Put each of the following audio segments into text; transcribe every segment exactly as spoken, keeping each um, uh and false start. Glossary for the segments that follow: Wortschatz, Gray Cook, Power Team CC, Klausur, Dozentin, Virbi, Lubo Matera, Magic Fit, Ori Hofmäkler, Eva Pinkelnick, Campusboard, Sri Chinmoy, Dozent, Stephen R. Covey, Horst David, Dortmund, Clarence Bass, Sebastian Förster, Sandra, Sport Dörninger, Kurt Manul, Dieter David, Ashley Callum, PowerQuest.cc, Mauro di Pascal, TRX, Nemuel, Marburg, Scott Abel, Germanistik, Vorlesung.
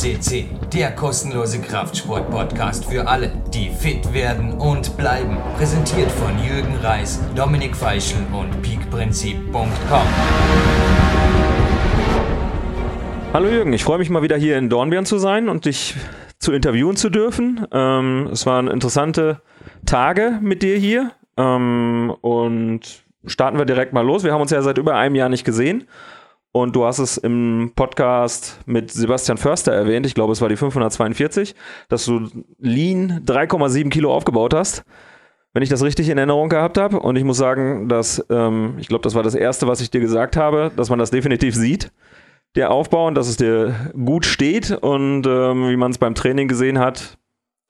PowerQuest.cc, der kostenlose Kraftsport-Podcast für alle, die fit werden und bleiben. Präsentiert von Jürgen Reiß, Dominik Feischl und peak prinzip punkt com. Hallo Jürgen, ich freue mich mal wieder hier in Dornbirn zu sein und dich zu interviewen zu dürfen. Ähm, es waren interessante Tage mit dir hier ähm, und starten wir direkt mal los. Wir haben uns ja seit über einem Jahr nicht gesehen. Und du hast es im Podcast mit Sebastian Förster erwähnt, ich glaube es war die fünfhundertzweiundvierzig, dass du Lean drei Komma sieben Kilo aufgebaut hast, wenn ich das richtig in Erinnerung gehabt habe. Und ich muss sagen, dass ähm, ich glaube, das war das Erste, was ich dir gesagt habe, dass man das definitiv sieht, der Aufbau, und dass es dir gut steht. Und ähm, wie man es beim Training gesehen hat,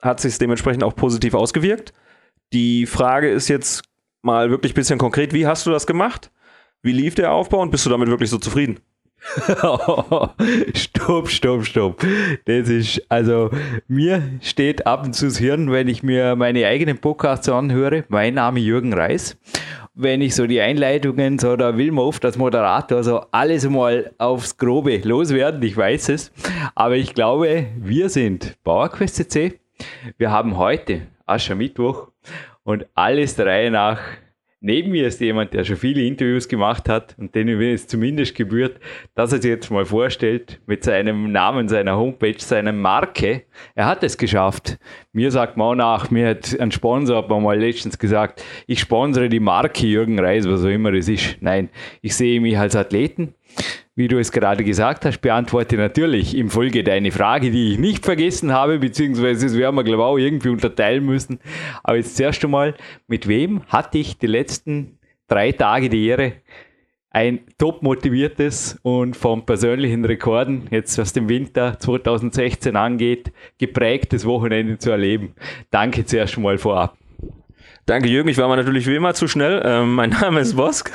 hat sich es dementsprechend auch positiv ausgewirkt. Die Frage ist jetzt mal wirklich ein bisschen konkret, wie hast du das gemacht? Wie lief der Aufbau und bist du damit wirklich so zufrieden? stopp, stopp, stopp. Das ist, also, mir steht ab und zu das Hirn, wenn ich mir meine eigenen Podcasts anhöre. Mein Name Jürgen Reiß. Wenn ich so die Einleitungen, so da will man oft als Moderator so alles mal aufs Grobe loswerden. Ich weiß es. Aber ich glaube, wir sind PowerQuest.cc. Wir haben heute Aschermittwoch und alles der Reihe nach. Neben mir ist jemand, der schon viele Interviews gemacht hat und denen es zumindest gebührt, dass er sich jetzt mal vorstellt mit seinem Namen, seiner Homepage, seiner Marke. Er hat es geschafft. Mir sagt man auch nach, mir hat ein Sponsor, hat man mal letztens gesagt, ich sponsere die Marke Jürgen Reiß, was auch immer es ist. Nein, ich sehe mich als Athleten. Wie du es gerade gesagt hast, beantworte natürlich im Folge deine Frage, die ich nicht vergessen habe, beziehungsweise das werden wir, glaube ich, auch irgendwie unterteilen müssen. Aber jetzt zuerst einmal, mit wem hatte ich die letzten drei Tage die Ehre, ein top motiviertes und vom persönlichen Rekorden, jetzt was den Winter zweitausendsechzehn angeht, geprägtes Wochenende zu erleben? Danke zuerst einmal vorab. Danke Jürgen, ich war mal natürlich wie immer zu schnell. Ähm, mein Name ist Bosk.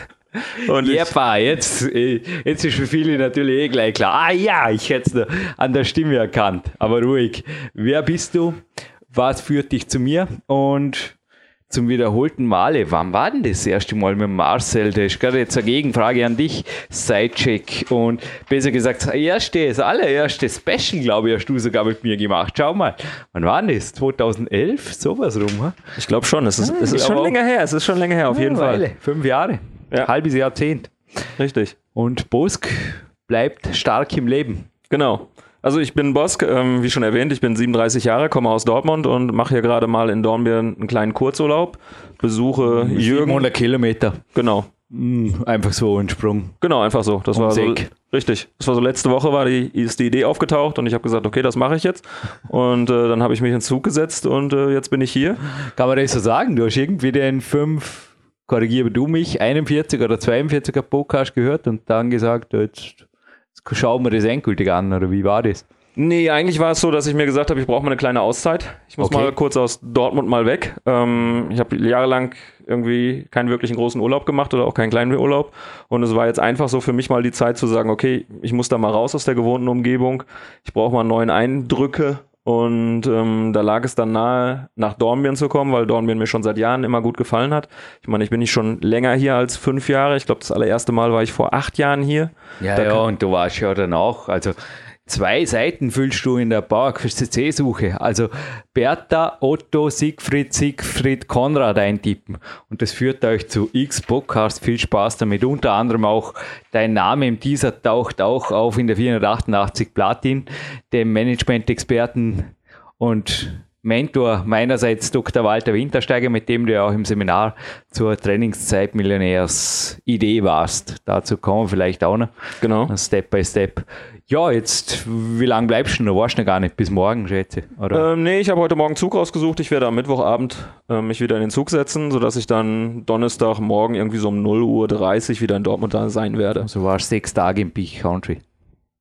Und ja, pa, jetzt, jetzt ist für viele natürlich eh gleich klar. Ah ja, ich hätte es noch an der Stimme erkannt, aber ruhig. Wer bist du? Was führt dich zu mir? Und zum wiederholten Male, wann war denn das erste Mal mit Marcel? Das ist gerade jetzt eine Gegenfrage an dich, Sidecheck. Und besser gesagt, das erste, das allererste Special, glaube ich, hast du sogar mit mir gemacht. Schau mal, wann war denn das? zweitausendelf? Sowas rum. He? Ich glaube schon, es ist, ah, es ist schon auch, länger her. Es ist schon länger her, auf jeden Weile. Fall. Fünf Jahre. Ja. Halbes Jahrzehnt. Richtig. Und Bosk bleibt stark im Leben. Genau. Also ich bin Bosk, ähm, wie schon erwähnt, ich bin siebenunddreißig Jahre, komme aus Dortmund und mache hier gerade mal in Dornbirn einen kleinen Kurzurlaub. Besuche mhm, Jürgen. siebenhundert Kilometer. Genau. Mhm, einfach so ein Sprung. Genau, einfach so. Das um war so, richtig. Das war so letzte Woche, war die, ist die Idee aufgetaucht und ich habe gesagt, okay, das mache ich jetzt. Und äh, dann habe ich mich ins Zug gesetzt und äh, jetzt bin ich hier. Kann man das so sagen? Du hast irgendwie den fünf... korrigiere du mich, einundvierziger oder zweiundvierziger Podcast gehört und dann gesagt, jetzt schauen wir das endgültig an, oder wie war das? Nee, eigentlich war es so, dass ich mir gesagt habe, ich brauche mal eine kleine Auszeit. Ich muss okay. mal kurz aus Dortmund mal weg. Ähm, ich habe jahrelang irgendwie keinen wirklichen großen Urlaub gemacht oder auch keinen kleinen Urlaub. Und es war jetzt einfach so für mich mal die Zeit zu sagen, okay, ich muss da mal raus aus der gewohnten Umgebung. Ich brauche mal neuen Eindrücke. Und ähm, da lag es dann nahe, nach Dornbirn zu kommen, weil Dornbirn mir schon seit Jahren immer gut gefallen hat. Ich meine, ich bin nicht schon länger hier als fünf Jahre. Ich glaube, das allererste Mal war ich vor acht Jahren hier. Ja, da ja, und du warst ja dann auch, also zwei Seiten füllst du in der PowerQuest.cc-Suche. Also Bertha, Otto, Siegfried, Siegfried, Konrad eintippen. Und das führt euch zu X-Podcast. Viel Spaß damit. Unter anderem auch dein Name im Teaser taucht auch auf in der vierhundertachtundachtzig Platin, dem Management-Experten und Mentor meinerseits Doktor Walter Wintersteiger, mit dem du ja auch im Seminar zur Trainingszeit-Millionärs-Idee warst. Dazu kommen wir vielleicht auch noch. Genau. Step by Step. Ja, jetzt, wie lange bleibst du noch? Warst du noch gar nicht? Bis morgen, schätze oder? Ähm, nee, ich habe heute Morgen Zug rausgesucht. Ich werde am Mittwochabend äh, mich wieder in den Zug setzen, sodass ich dann Donnerstagmorgen irgendwie so um null Uhr dreißig wieder in Dortmund da sein werde. So also warst sechs Tage im Peak Country.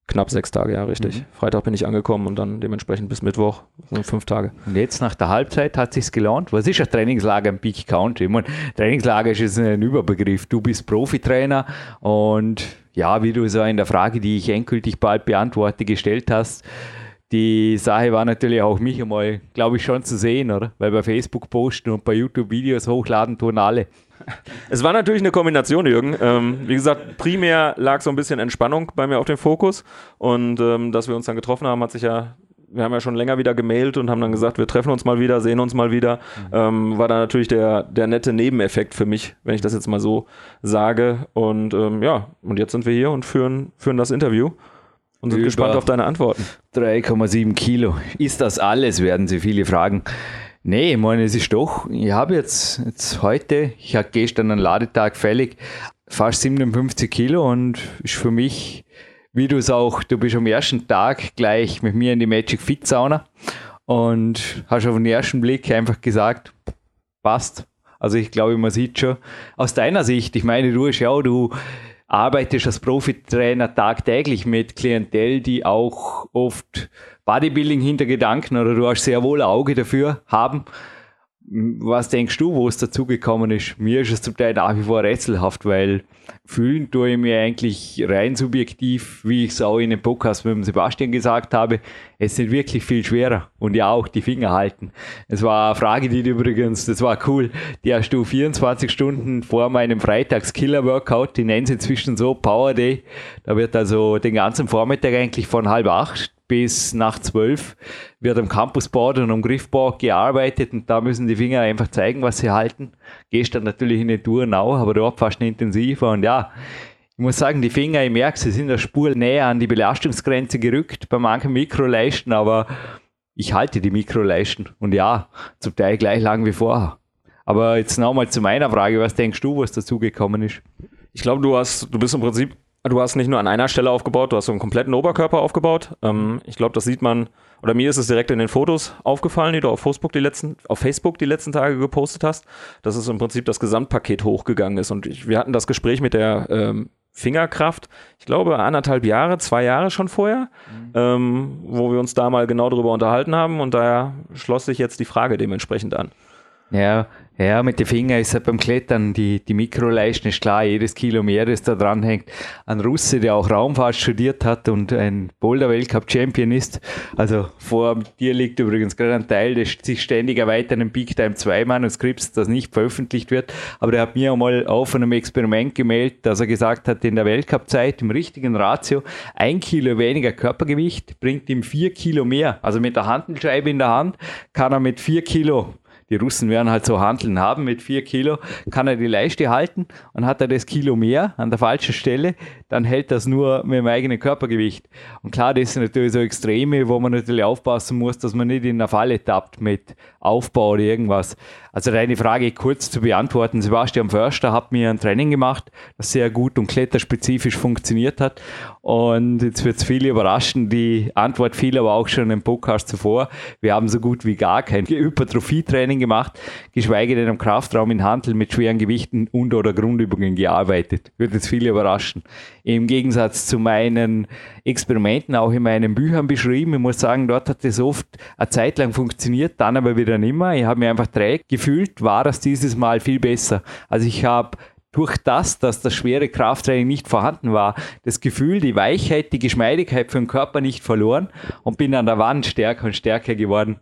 Knapp sechs Tage, ja, richtig. Mhm. Freitag bin ich angekommen und dann dementsprechend bis Mittwoch, also fünf Tage. Und jetzt nach der Halbzeit hat sich's gelohnt. Was ist ein Trainingslager im Peak Country? Ich meine, Trainingslager ist jetzt ein Überbegriff. Du bist Profitrainer und ja, wie du so in der Frage, die ich endgültig bald beantworte, gestellt hast, die Sache war natürlich auch mich einmal, glaube ich, schon zu sehen, oder? Weil bei Facebook posten und bei YouTube Videos hochladen tun alle. Es war natürlich eine Kombination, Jürgen. Ähm, wie gesagt, primär lag so ein bisschen Entspannung bei mir auf dem Fokus. Und ähm, dass wir uns dann getroffen haben, hat sich ja... Wir haben ja schon länger wieder gemailt und haben dann gesagt, wir treffen uns mal wieder, sehen uns mal wieder. Ähm, war da natürlich der, der nette Nebeneffekt für mich, wenn ich das jetzt mal so sage. Und ähm, ja, und jetzt sind wir hier und führen, führen das Interview und sind Über gespannt auf deine Antworten. drei Komma sieben Kilo. Ist das alles, werden Sie viele fragen. Nee, ich meine, es ist doch, ich habe jetzt, jetzt heute, ich hatte gestern einen Ladetag fällig, fast siebenundfünfzig Kilo und ist für mich... Wie du es auch, du bist am ersten Tag gleich mit mir in die Magic Fit Sauna und hast auf den ersten Blick einfach gesagt, passt. Also ich glaube, man sieht schon aus deiner Sicht, ich meine, du, ja, du arbeitest als Profitrainer tagtäglich mit Klientel, die auch oft Bodybuilding hinter Gedanken oder du hast sehr wohl ein Auge dafür haben. Was denkst du, wo es dazugekommen ist? Mir ist es zum Teil nach wie vor rätselhaft, weil fühlen tue ich mir eigentlich rein subjektiv, wie ich es auch in dem Podcast mit dem Sebastian gesagt habe, es sind wirklich viel schwerer und ja auch die Finger halten. Es war eine Frage, die du übrigens, das war cool, die hast du vierundzwanzig Stunden vor meinem Freitags-Killer-Workout, die nennen sie inzwischen so Power Day, da wird also den ganzen Vormittag eigentlich von halb acht bis nach zwölf wird am Campusboard und am Griffboard gearbeitet und da müssen die Finger einfach zeigen, was sie halten. Gestern natürlich in den Touren auch, aber dort fast nicht intensiver und ja, ich muss sagen, die Finger, ich merke, sie sind der Spur näher an die Belastungsgrenze gerückt bei manchen Mikroleisten, aber ich halte die Mikroleisten und ja, zum Teil gleich lang wie vorher. Aber jetzt nochmal zu meiner Frage, was denkst du, was dazugekommen ist? Ich glaube, du hast, du bist im Prinzip Du hast nicht nur an einer Stelle aufgebaut, du hast so einen kompletten Oberkörper aufgebaut. Ähm, ich glaube, das sieht man, oder mir ist es direkt in den Fotos aufgefallen, die du auf Facebook die letzten, auf Facebook die letzten Tage gepostet hast, dass es im Prinzip das Gesamtpaket hochgegangen ist. Und ich, wir hatten das Gespräch mit der ähm, Fingerkraft, ich glaube anderthalb Jahre, zwei Jahre schon vorher, mhm. ähm, wo wir uns da mal genau drüber unterhalten haben. Und daher schloss sich jetzt die Frage dementsprechend an. Ja, ja, mit den Fingern ist halt beim Klettern, die, die Mikroleisten ist klar, jedes Kilo mehr, das da dran hängt. Ein Russe, der auch Raumfahrt studiert hat und ein Boulder-Weltcup-Champion ist. Also vor dir liegt übrigens gerade ein Teil des sich ständig erweiternden Big Time zwei Manuskripts, das nicht veröffentlicht wird. Aber der hat mir einmal auf einem Experiment gemeldet, dass er gesagt hat, in der Weltcup-Zeit im richtigen Ratio, ein Kilo weniger Körpergewicht bringt ihm vier Kilo mehr. Also mit der Hantelscheibe in der Hand kann er mit vier Kilo... Die Russen werden halt so handeln haben, mit vier Kilo kann er die Leiste halten und hat er das Kilo mehr an der falschen Stelle, dann hält das nur mit dem eigenen Körpergewicht. Und klar, das sind natürlich so Extreme, wo man natürlich aufpassen muss, dass man nicht in eine Falle tappt mit Aufbau oder irgendwas. Also deine Frage kurz zu beantworten. Sebastian Förster hat mir ein Training gemacht, das sehr gut und kletterspezifisch funktioniert hat. Und jetzt wird es viele überraschen. Die Antwort fiel aber auch schon im Podcast zuvor. Wir haben so gut wie gar kein Hypertrophie-Training gemacht, geschweige denn am Kraftraum in Hanteln mit schweren Gewichten und oder Grundübungen gearbeitet. Wird jetzt viele überraschen. Im Gegensatz zu meinen Experimenten, auch in meinen Büchern beschrieben. Ich muss sagen, dort hat es oft eine Zeit lang funktioniert, dann aber wieder nicht mehr. Ich habe mich einfach träge gefühlt, war das dieses Mal viel besser. Also ich habe durch das, dass das schwere Krafttraining nicht vorhanden war, das Gefühl, die Weichheit, die Geschmeidigkeit für den Körper nicht verloren und bin an der Wand stärker und stärker geworden.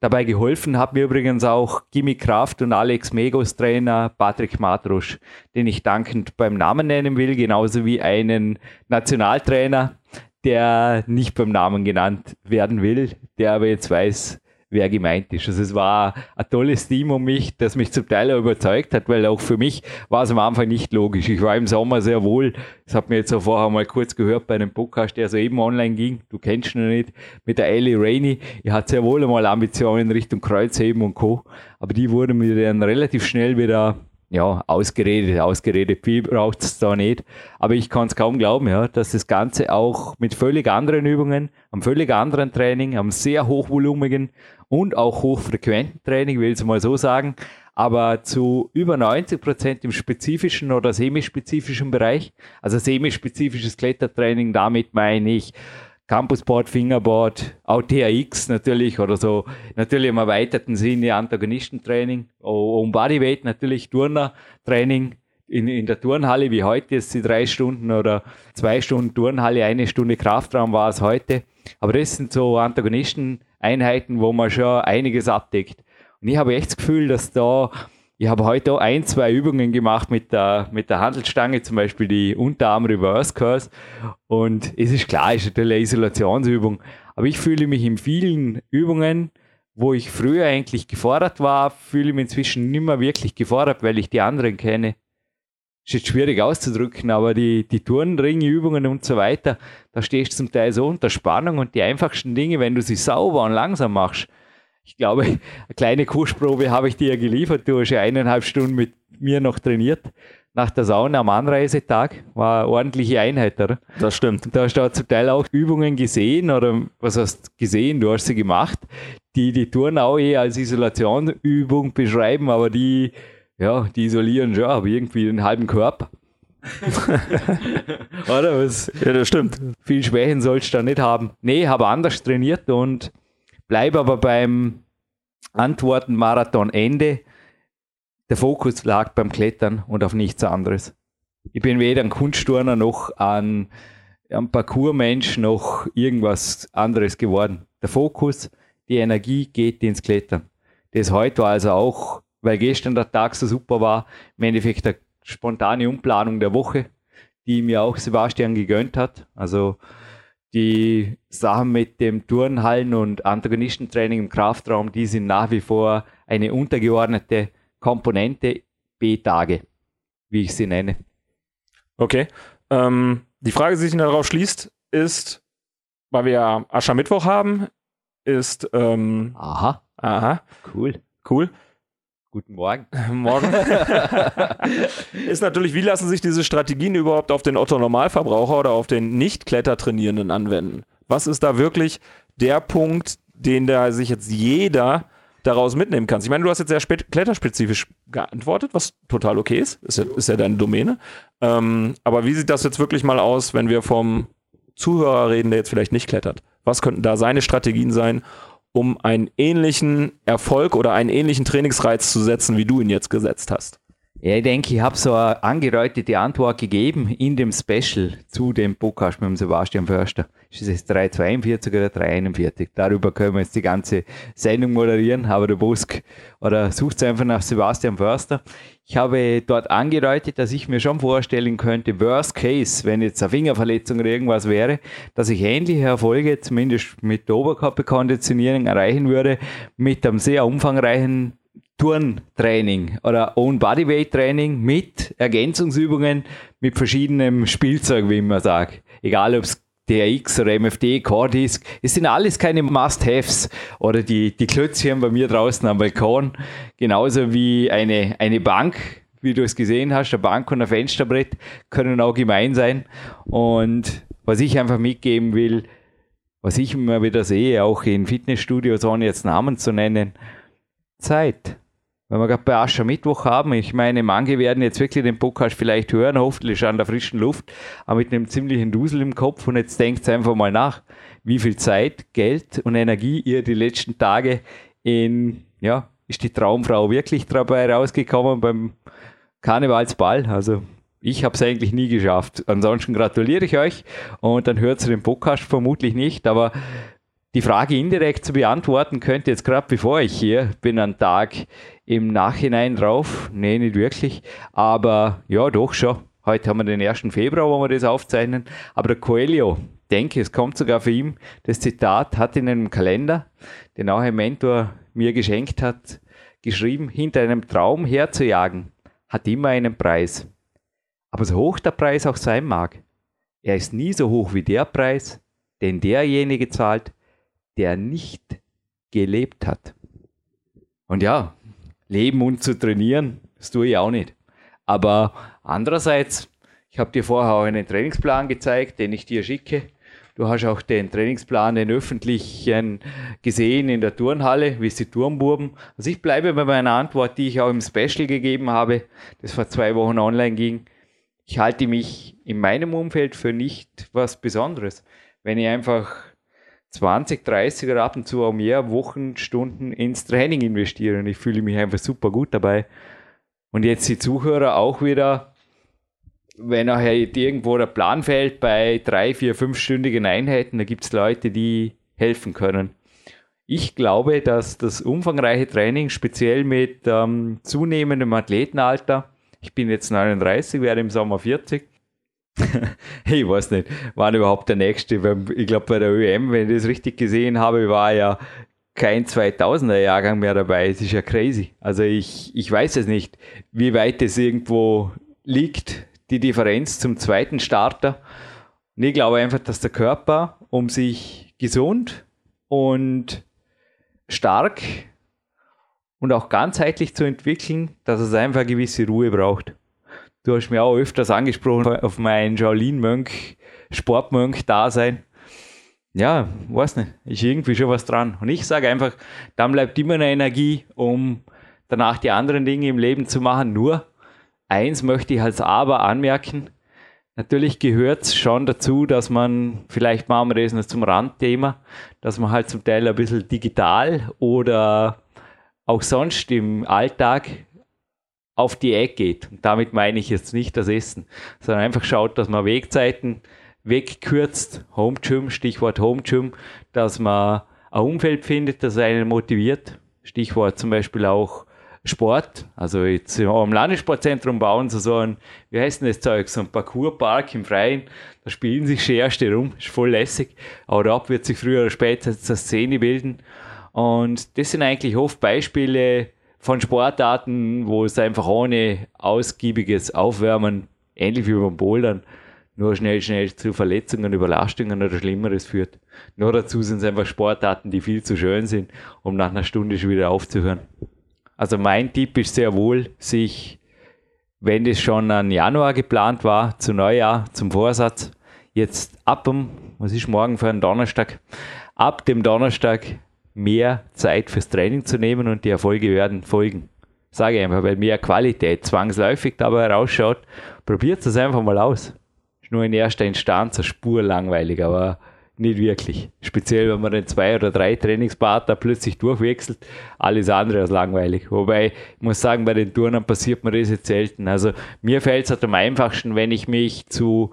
Dabei geholfen hat mir übrigens auch Jimmy Kraft und Alex Megos Trainer Patrick Matrusch, den ich dankend beim Namen nennen will, genauso wie einen Nationaltrainer, der nicht beim Namen genannt werden will, der aber jetzt weiß, wer gemeint ist. Also es war ein tolles Team um mich, das mich zum Teil auch überzeugt hat, weil auch für mich war es am Anfang nicht logisch. Ich war im Sommer sehr wohl, das hat mir jetzt auch vorher mal kurz gehört bei einem Podcast, der soeben online ging, du kennst ihn noch nicht, mit der Ellie Rainey. Ich hatte sehr wohl einmal Ambitionen in Richtung Kreuzheben und Co., aber die wurden mir dann relativ schnell wieder ja, ausgeredet, ausgeredet, viel braucht es da nicht. Aber ich kann es kaum glauben, ja, dass das Ganze auch mit völlig anderen Übungen, am völlig anderen Training, am sehr hochvolumigen und auch hochfrequenten Training, will ich es mal so sagen, aber zu über neunzig Prozent im spezifischen oder semispezifischen Bereich. Also semispezifisches Klettertraining, damit meine ich Campusboard, Fingerboard, auch T R X natürlich oder so. Natürlich im erweiterten Sinne Antagonistentraining, um Bodyweight natürlich, Turnertraining in, in der Turnhalle, wie heute ist die drei Stunden oder zwei Stunden Turnhalle, eine Stunde Kraftraum war es heute. Aber das sind so Antagonisten-Einheiten, wo man schon einiges abdeckt. Und ich habe echt das Gefühl, dass da, ich habe heute auch ein, zwei Übungen gemacht mit der, mit der Hantelstange, zum Beispiel die Unterarm-Reverse-Curse. Und es ist klar, es ist natürlich eine Isolationsübung. Aber ich fühle mich in vielen Übungen, wo ich früher eigentlich gefordert war, fühle ich mich inzwischen nicht mehr wirklich gefordert, weil ich die anderen kenne. Ist jetzt schwierig auszudrücken, aber die, die Turnringübungen und so weiter, da stehst du zum Teil so unter Spannung und die einfachsten Dinge, wenn du sie sauber und langsam machst, ich glaube, eine kleine Kursprobe habe ich dir geliefert, du hast ja eineinhalb Stunden mit mir noch trainiert, nach der Sauna am Anreisetag, war eine ordentliche Einheit, oder? Das stimmt. Und da hast du zum Teil auch Übungen gesehen, oder was hast du gesehen, du hast sie gemacht, die die Turn auch eh als Isolationsübung beschreiben, aber die, ja, die isolieren schon, aber irgendwie den halben Körper. Oder was? Ja, das stimmt. Viel Schwächen sollst du da nicht haben. Nee, habe anders trainiert und bleibe aber beim Antworten Marathon Ende. Der Fokus lag beim Klettern und auf nichts anderes. Ich bin weder ein Kunstturner noch ein, ein Parkour-Mensch noch irgendwas anderes geworden. Der Fokus, die Energie geht ins Klettern. Das heute war also auch, weil gestern der Tag so super war, im Endeffekt eine spontane Umplanung der Woche, die mir auch Sebastian gegönnt hat. Also die Sachen mit dem Turnhallen- und Antagonistentraining im Kraftraum, die sind nach wie vor eine untergeordnete Komponente B-Tage, wie ich sie nenne. Okay. Ähm, die Frage, die sich darauf schließt, ist, weil wir ja Aschermittwoch haben, ist ähm, aha. Aha. Cool. Cool. Guten Morgen. Morgen. Ist natürlich, wie lassen sich diese Strategien überhaupt auf den Otto-Normalverbraucher oder auf den Nicht-Klettertrainierenden anwenden? Was ist da wirklich der Punkt, den da sich jetzt jeder daraus mitnehmen kannst. Ich meine, du hast jetzt sehr spät kletterspezifisch geantwortet, was total okay ist. Ist ja, ist ja deine Domäne. Ähm, aber wie sieht das jetzt wirklich mal aus, wenn wir vom Zuhörer reden, der jetzt vielleicht nicht klettert? Was könnten da seine Strategien sein, um einen ähnlichen Erfolg oder einen ähnlichen Trainingsreiz zu setzen, wie du ihn jetzt gesetzt hast? Ja, ich denke, ich habe so eine angedeutete Antwort gegeben in dem Special zu dem Podcast mit dem Sebastian Förster. Ist das jetzt drei Komma zweiundvierzig oder drei Komma einundvierzig? Darüber können wir jetzt die ganze Sendung moderieren, aber der Bosk, oder sucht einfach nach Sebastian Förster. Ich habe dort angedeutet, dass ich mir schon vorstellen könnte, worst case, wenn jetzt eine Fingerverletzung oder irgendwas wäre, dass ich ähnliche Erfolge, zumindest mit der Oberkörperkonditionierung, erreichen würde, mit einem sehr umfangreichen Turntraining oder Own-Bodyweight-Training mit Ergänzungsübungen mit verschiedenem Spielzeug, wie man sagt. Egal ob es T R X oder M F D, Core-Disc, es sind alles keine Must-Haves oder die, die Klötzchen bei mir draußen am Balkon. Genauso wie eine, eine Bank, wie du es gesehen hast, eine Bank und ein Fensterbrett können auch gemein sein. Und was ich einfach mitgeben will, was ich immer wieder sehe, auch in Fitnessstudios, ohne jetzt Namen zu nennen, Zeit. Wenn wir gerade bei Aschermittwoch haben, ich meine, manche werden jetzt wirklich den Podcast vielleicht hören, hoffentlich an der frischen Luft, aber mit einem ziemlichen Dusel im Kopf und jetzt denkt einfach mal nach, wie viel Zeit, Geld und Energie ihr die letzten Tage in, ja, ist die Traumfrau wirklich dabei rausgekommen beim Karnevalsball? Also ich habe es eigentlich nie geschafft. Ansonsten gratuliere ich euch und dann hört ihr den Podcast vermutlich nicht, aber die Frage indirekt zu beantworten könnte jetzt gerade, bevor ich hier bin, einen Tag im Nachhinein drauf. Nee, nicht wirklich. Aber ja, doch schon. Heute haben wir den ersten Februar, wo wir das aufzeichnen. Aber der Coelho, denke, es kommt sogar für ihn, das Zitat hat in einem Kalender, den auch ein Mentor mir geschenkt hat, geschrieben, hinter einem Traum herzujagen, hat immer einen Preis. Aber so hoch der Preis auch sein mag, er ist nie so hoch wie der Preis, den derjenige zahlt, der nicht gelebt hat. Und ja, leben und zu trainieren, das tue ich auch nicht. Aber andererseits, ich habe dir vorher auch einen Trainingsplan gezeigt, den ich dir schicke. Du hast auch den Trainingsplan, den öffentlichen, gesehen in der Turnhalle, wie es die Turnbuben. Also ich bleibe bei meiner Antwort, die ich auch im Special gegeben habe, das vor zwei Wochen online ging. Ich halte mich in meinem Umfeld für nicht was Besonderes. Wenn ich einfach zwanzig, dreißig oder ab und zu auch mehr Wochen, Stunden ins Training investieren. Ich fühle mich einfach super gut dabei. Und jetzt die Zuhörer auch wieder wenn nachher irgendwo der Plan fällt bei drei, vier, fünfstündigen Einheiten, da gibt es Leute, die helfen können. Ich glaube, dass das umfangreiche Training, speziell mit ähm, zunehmendem Athletenalter, ich bin jetzt neununddreißig, werde im Sommer vierzig, ich weiß nicht, wann überhaupt der nächste, ich glaube bei der Ö M, wenn ich das richtig gesehen habe, war ja kein zweitausender-Jahrgang mehr dabei, es ist ja crazy. Also ich, ich weiß es nicht, wie weit es irgendwo liegt, die Differenz zum zweiten Starter. Und ich glaube einfach, dass der Körper, um sich gesund und stark und auch ganzheitlich zu entwickeln, dass es einfach eine gewisse Ruhe braucht. Du hast mir auch öfters angesprochen auf mein Shaolin-Mönch, Sportmönch-Dasein. Ja, weiß nicht, ist irgendwie schon was dran. Und ich sage einfach, dann bleibt immer eine Energie, um danach die anderen Dinge im Leben zu machen. Nur eins möchte ich als Aber anmerken. Natürlich gehört es schon dazu, dass man, vielleicht machen wir das noch zum Randthema, dass man halt zum Teil ein bisschen digital oder auch sonst im Alltag auf Diät geht. Und damit meine ich jetzt nicht das Essen, sondern einfach schaut, dass man Wegzeiten wegkürzt, Home Gym, Stichwort Home Gym, dass man ein Umfeld findet, das einen motiviert, Stichwort zum Beispiel auch Sport, also jetzt am Landessportzentrum bauen sie so ein, wie heißt denn das Zeug, so ein Parkourpark im Freien, da spielen sich Scherste rum, ist voll lässig, aber da wird sich früher oder später eine Szene bilden und das sind eigentlich oft Beispiele von Sportarten, wo es einfach ohne ausgiebiges Aufwärmen, ähnlich wie beim Bouldern, nur schnell, schnell zu Verletzungen, Überlastungen oder Schlimmeres führt. Nur dazu sind es einfach Sportarten, die viel zu schön sind, um nach einer Stunde schon wieder aufzuhören. Also mein Tipp ist sehr wohl, sich, wenn das schon an Januar geplant war, zu Neujahr, zum Vorsatz, jetzt ab dem, was ist morgen für einen Donnerstag, ab dem Donnerstag mehr Zeit fürs Training zu nehmen und die Erfolge werden folgen. Sage ich einfach, weil mehr Qualität zwangsläufig dabei herausschaut, probiert es einfach mal aus. Ist nur in erster Instanz eine Spur langweilig, aber nicht wirklich. Speziell, wenn man den zwei oder drei Trainingspartner plötzlich durchwechselt, alles andere als langweilig. Wobei, ich muss sagen, bei den Turnern passiert mir das jetzt selten. Also mir fällt es halt am einfachsten, wenn ich mich zu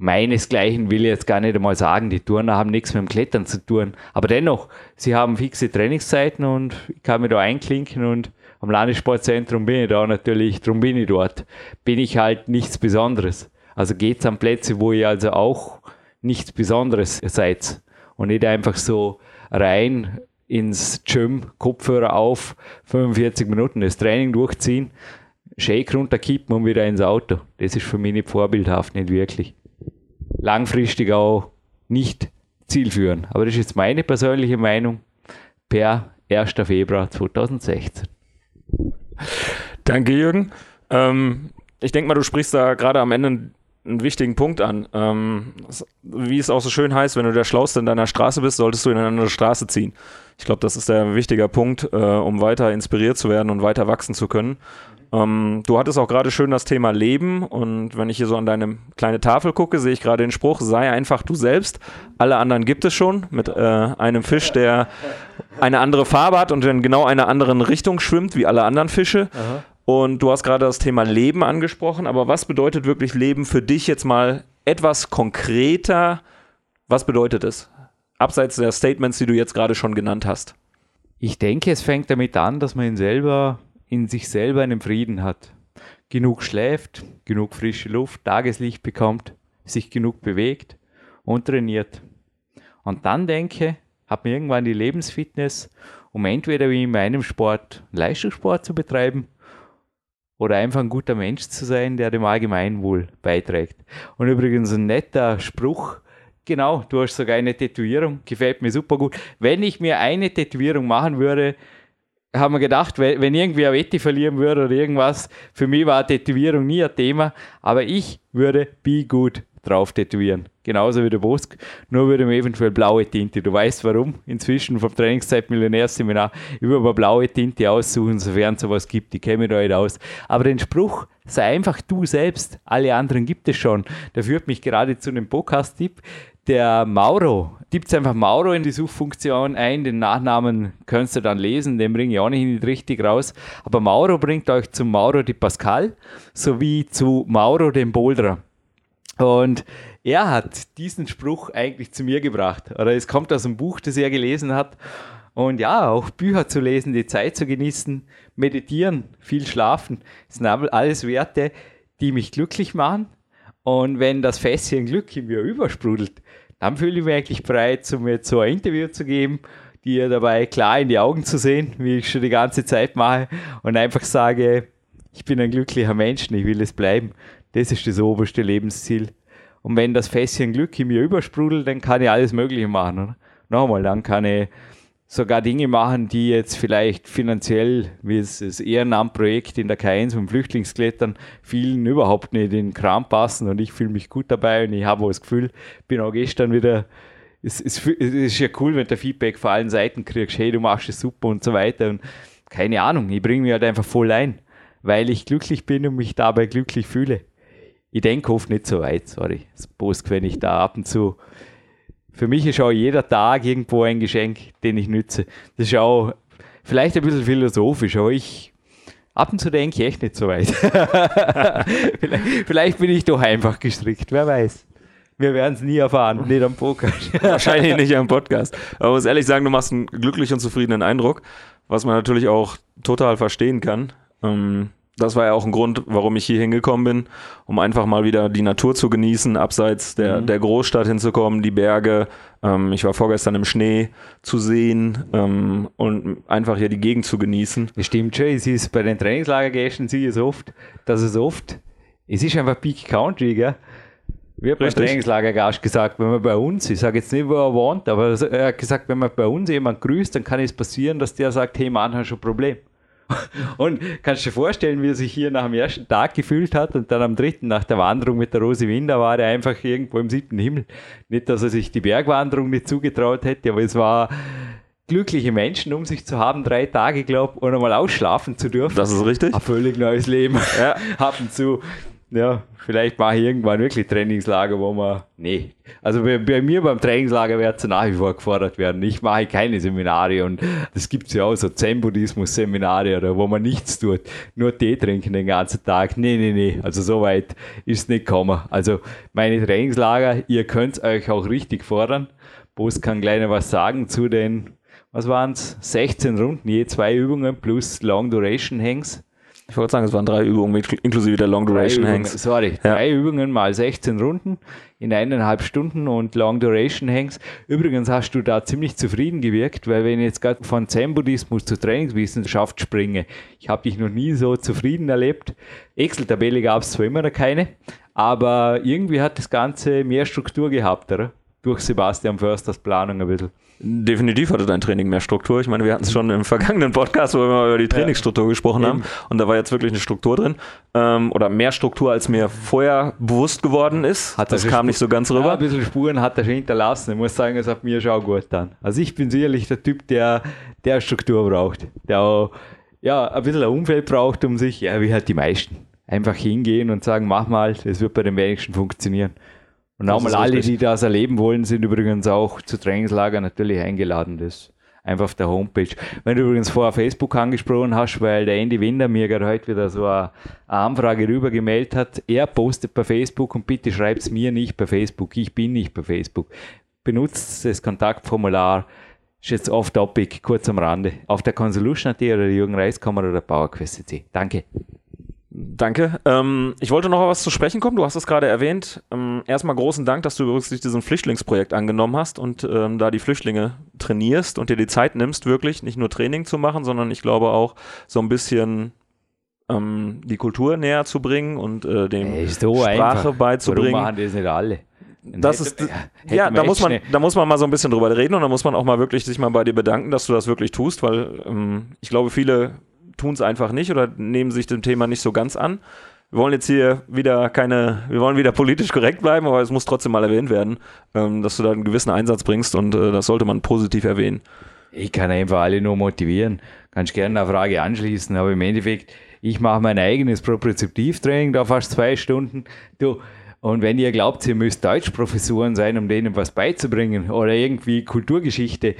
meinesgleichen, will ich jetzt gar nicht einmal sagen, die Turner haben nichts mit dem Klettern zu tun. Aber dennoch, sie haben fixe Trainingszeiten und ich kann mich da einklinken und am Landessportzentrum bin ich da natürlich, drum bin ich dort. Bin ich halt nichts Besonderes. Also geht es an Plätze, wo ich also auch nichts Besonderes seid und nicht einfach so rein ins Gym, Kopfhörer auf, fünfundvierzig Minuten das Training durchziehen, Shake runterkippen und wieder ins Auto. Das ist für mich nicht vorbildhaft, nicht wirklich. Langfristig auch nicht zielführend. Aber das ist jetzt meine persönliche Meinung per erster Februar zweitausendsechzehn. Danke, Jürgen. Ähm, ich denke mal, du sprichst da gerade am Ende einen wichtigen Punkt an. Ähm, wie es auch so schön heißt, wenn du der Schlauste in deiner Straße bist, solltest du in eine andere Straße ziehen. Ich glaube, das ist der wichtige Punkt, äh, um weiter inspiriert zu werden und weiter wachsen zu können. Ähm, du hattest auch gerade schön das Thema Leben und wenn ich hier so an deine kleine Tafel gucke, sehe ich gerade den Spruch, sei einfach du selbst, alle anderen gibt es schon, mit äh, einem Fisch, der eine andere Farbe hat und in genau einer anderen Richtung schwimmt, wie alle anderen Fische. Aha. Und du hast gerade das Thema Leben angesprochen, aber was bedeutet wirklich Leben für dich jetzt mal etwas konkreter? Was bedeutet es? Abseits der Statements, die du jetzt gerade schon genannt hast. Ich denke, es fängt damit an, dass man ihn selber, in sich selber einen Frieden hat. Genug schläft, genug frische Luft, Tageslicht bekommt, sich genug bewegt und trainiert. Und dann denke, hat man irgendwann die Lebensfitness, um entweder wie in meinem Sport Leistungssport zu betreiben, oder einfach ein guter Mensch zu sein, der dem Allgemeinwohl beiträgt. Und übrigens ein netter Spruch, genau, du hast sogar eine Tätowierung, gefällt mir super gut. Wenn ich mir eine Tätowierung machen würde, haben wir gedacht, wenn irgendwie ein Wette verlieren würde oder irgendwas, für mich war Tätowierung nie ein Thema, aber ich würde Be Good drauf tätowieren. Genauso wie der Bosk, nur würde mir eventuell blaue Tinte. Du weißt warum, inzwischen vom Trainingszeit-Millionärs-Seminar über mal blaue Tinte aussuchen, sofern es sowas gibt. Ich kenne mich da nicht aus. Aber den Spruch, sei einfach du selbst, alle anderen gibt es schon. Der führt mich gerade zu einem Podcast-Tipp, der Mauro. Tippt einfach Mauro in die Suchfunktion ein, den Nachnamen könnt ihr dann lesen, den bringe ich auch nicht richtig raus. Aber Mauro bringt euch zu Mauro di Pascal sowie zu Mauro dem Boulderer. Und er hat diesen Spruch eigentlich zu mir gebracht. Oder es kommt aus einem Buch, das er gelesen hat. Und ja, auch Bücher zu lesen, die Zeit zu genießen, meditieren, viel schlafen, das sind alles Werte, die mich glücklich machen. Und wenn das Fässchen Glück in mir übersprudelt, dann fühle ich mich eigentlich bereit, um mir so ein Interview zu geben, dir dabei klar in die Augen zu sehen, wie ich schon die ganze Zeit mache, und einfach sage, ich bin ein glücklicher Mensch und ich will es bleiben. Das ist das oberste Lebensziel. Und wenn das Fässchen Glück in mir übersprudelt, dann kann ich alles Mögliche machen. Oder? Nochmal, dann kann ich sogar Dinge machen, die jetzt vielleicht finanziell, wie es das Ehrenamtprojekt in der K eins und Flüchtlingsklettern, vielen überhaupt nicht in den Kram passen, und ich fühle mich gut dabei und ich habe auch das Gefühl, bin auch gestern wieder, es, es, es ist ja cool, wenn du Feedback von allen Seiten kriegst, hey, du machst es super und so weiter, und keine Ahnung, ich bringe mich halt einfach voll ein, weil ich glücklich bin und mich dabei glücklich fühle. Ich denke oft nicht so weit, sorry, das Bosk, wenn ich da ab und zu. Für mich ist auch jeder Tag irgendwo ein Geschenk, den ich nütze. Das ist auch vielleicht ein bisschen philosophisch, aber ich ab und zu denke ich echt nicht so weit. vielleicht, vielleicht bin ich doch einfach gestrickt, wer weiß. Wir werden es nie erfahren, nicht am Poker. Wahrscheinlich nicht am Podcast. Aber ich muss ehrlich sagen, du machst einen glücklichen und zufriedenen Eindruck, was man natürlich auch total verstehen kann. Ähm, Das war ja auch ein Grund, warum ich hier hingekommen bin, um einfach mal wieder die Natur zu genießen, abseits der, mhm. der Großstadt hinzukommen, die Berge. Ähm, ich war vorgestern im Schnee zu sehen ähm, und einfach hier die Gegend zu genießen. Das stimmt schon, es ist bei den Trainingslagergästen, sehe ich es oft, dass es oft, es ist einfach Peak Country, gell? Wir haben beim Trainingslagergast gesagt, wenn man bei uns, ich sage jetzt nicht, wo er wohnt, aber er hat gesagt, wenn man bei uns jemand grüßt, dann kann es passieren, dass der sagt, hey Mann, hast du ein Problem? Und kannst du dir vorstellen, wie er sich hier nach dem ersten Tag gefühlt hat und dann am dritten nach der Wanderung mit der Rosi Winder war er einfach irgendwo im siebten Himmel. Nicht, dass er sich die Bergwanderung nicht zugetraut hätte, aber es war glückliche Menschen um sich zu haben, drei Tage, glaube ich, und einmal ausschlafen zu dürfen. Das ist richtig. Ein völlig neues Leben. Ja. Ab und zu. Ja, vielleicht mache ich irgendwann wirklich Trainingslager, wo man, nee, also bei, bei mir beim Trainingslager wird es nach wie vor gefordert werden. Ich mache keine Seminare, und das gibt es ja auch, so Zen-Buddhismus-Seminare oder wo man nichts tut, nur Tee trinken den ganzen Tag. Nee, nee, nee, also so weit ist es nicht gekommen. Also meine Trainingslager, ihr könnt es euch auch richtig fordern. Bosk kann gleich was sagen zu den, was waren es, sechzehn Runden, je zwei Übungen plus Long Duration Hangs. Ich wollte sagen, es waren drei Übungen mit, inklusive der Long Duration Hangs. Sorry, ja. Drei Übungen mal sechzehn Runden in eineinhalb Stunden und Long Duration Hangs. Übrigens hast du da ziemlich zufrieden gewirkt, weil wenn ich jetzt gerade von Zen-Buddhismus zur Trainingswissenschaft springe, ich habe dich noch nie so zufrieden erlebt. Excel-Tabelle gab es zwar immer noch keine, aber irgendwie hat das Ganze mehr Struktur gehabt, oder? Durch Sebastian Försters Planung ein bisschen. Definitiv hatte dein Training mehr Struktur. Ich meine, wir hatten es schon im vergangenen Podcast, wo wir mal über die Trainingsstruktur ja. gesprochen Eben. haben. Und da war jetzt wirklich eine Struktur drin. Ähm, oder mehr Struktur, als mir vorher bewusst geworden ist. Hat das kam Sp- nicht so ganz rüber. Ja, ein bisschen Spuren hat er schon hinterlassen. Ich muss sagen, es hat mir schon auch gut getan. Also ich bin sicherlich der Typ, der, der Struktur braucht. Der auch, ja, ein bisschen ein Umfeld braucht, um sich, ja, wie halt die meisten, einfach hingehen und sagen, mach mal, das wird bei den wenigsten funktionieren. Und auch mal alle, die das erleben wollen, sind übrigens auch zu Trainingslager natürlich eingeladen. Das einfach auf der Homepage. Wenn du übrigens vorher Facebook angesprochen hast, weil der Andy Winder mir gerade heute wieder so eine Anfrage rüber gemeldet hat, er postet bei Facebook, und bitte schreibt es mir nicht bei Facebook. Ich bin nicht bei Facebook. Benutzt das Kontaktformular. Ist jetzt off-topic, kurz am Rande. Auf der Consolution Punkt A T oder der Jürgen Reiß oder der PowerQuest Punkt C C. Danke. Danke. Ähm, ich wollte noch was zu sprechen kommen. Du hast es gerade erwähnt. Ähm, erstmal großen Dank, dass du übrigens diesen Flüchtlingsprojekt angenommen hast und ähm, da die Flüchtlinge trainierst und dir die Zeit nimmst, wirklich nicht nur Training zu machen, sondern ich glaube auch so ein bisschen ähm, die Kultur näher zu bringen und äh, dem hey, so Sprache einfach beizubringen. Warum machen das nicht alle? Das hätte, ist, hätte ja, da muss, man, da muss man mal so ein bisschen drüber reden, und da muss man auch mal wirklich sich mal bei dir bedanken, dass du das wirklich tust, weil ähm, ich glaube, viele tun es einfach nicht oder nehmen sich dem Thema nicht so ganz an. Wir wollen jetzt hier wieder keine, wir wollen wieder politisch korrekt bleiben, aber es muss trotzdem mal erwähnt werden, ähm, dass du da einen gewissen Einsatz bringst, und äh, das sollte man positiv erwähnen. Ich kann einfach alle nur motivieren. Kannst gerne eine Frage anschließen, aber im Endeffekt, ich mache mein eigenes Propriozeptivtraining da fast zwei Stunden. Du, Und wenn ihr glaubt, ihr müsst Deutschprofessoren sein, um denen was beizubringen oder irgendwie Kulturgeschichte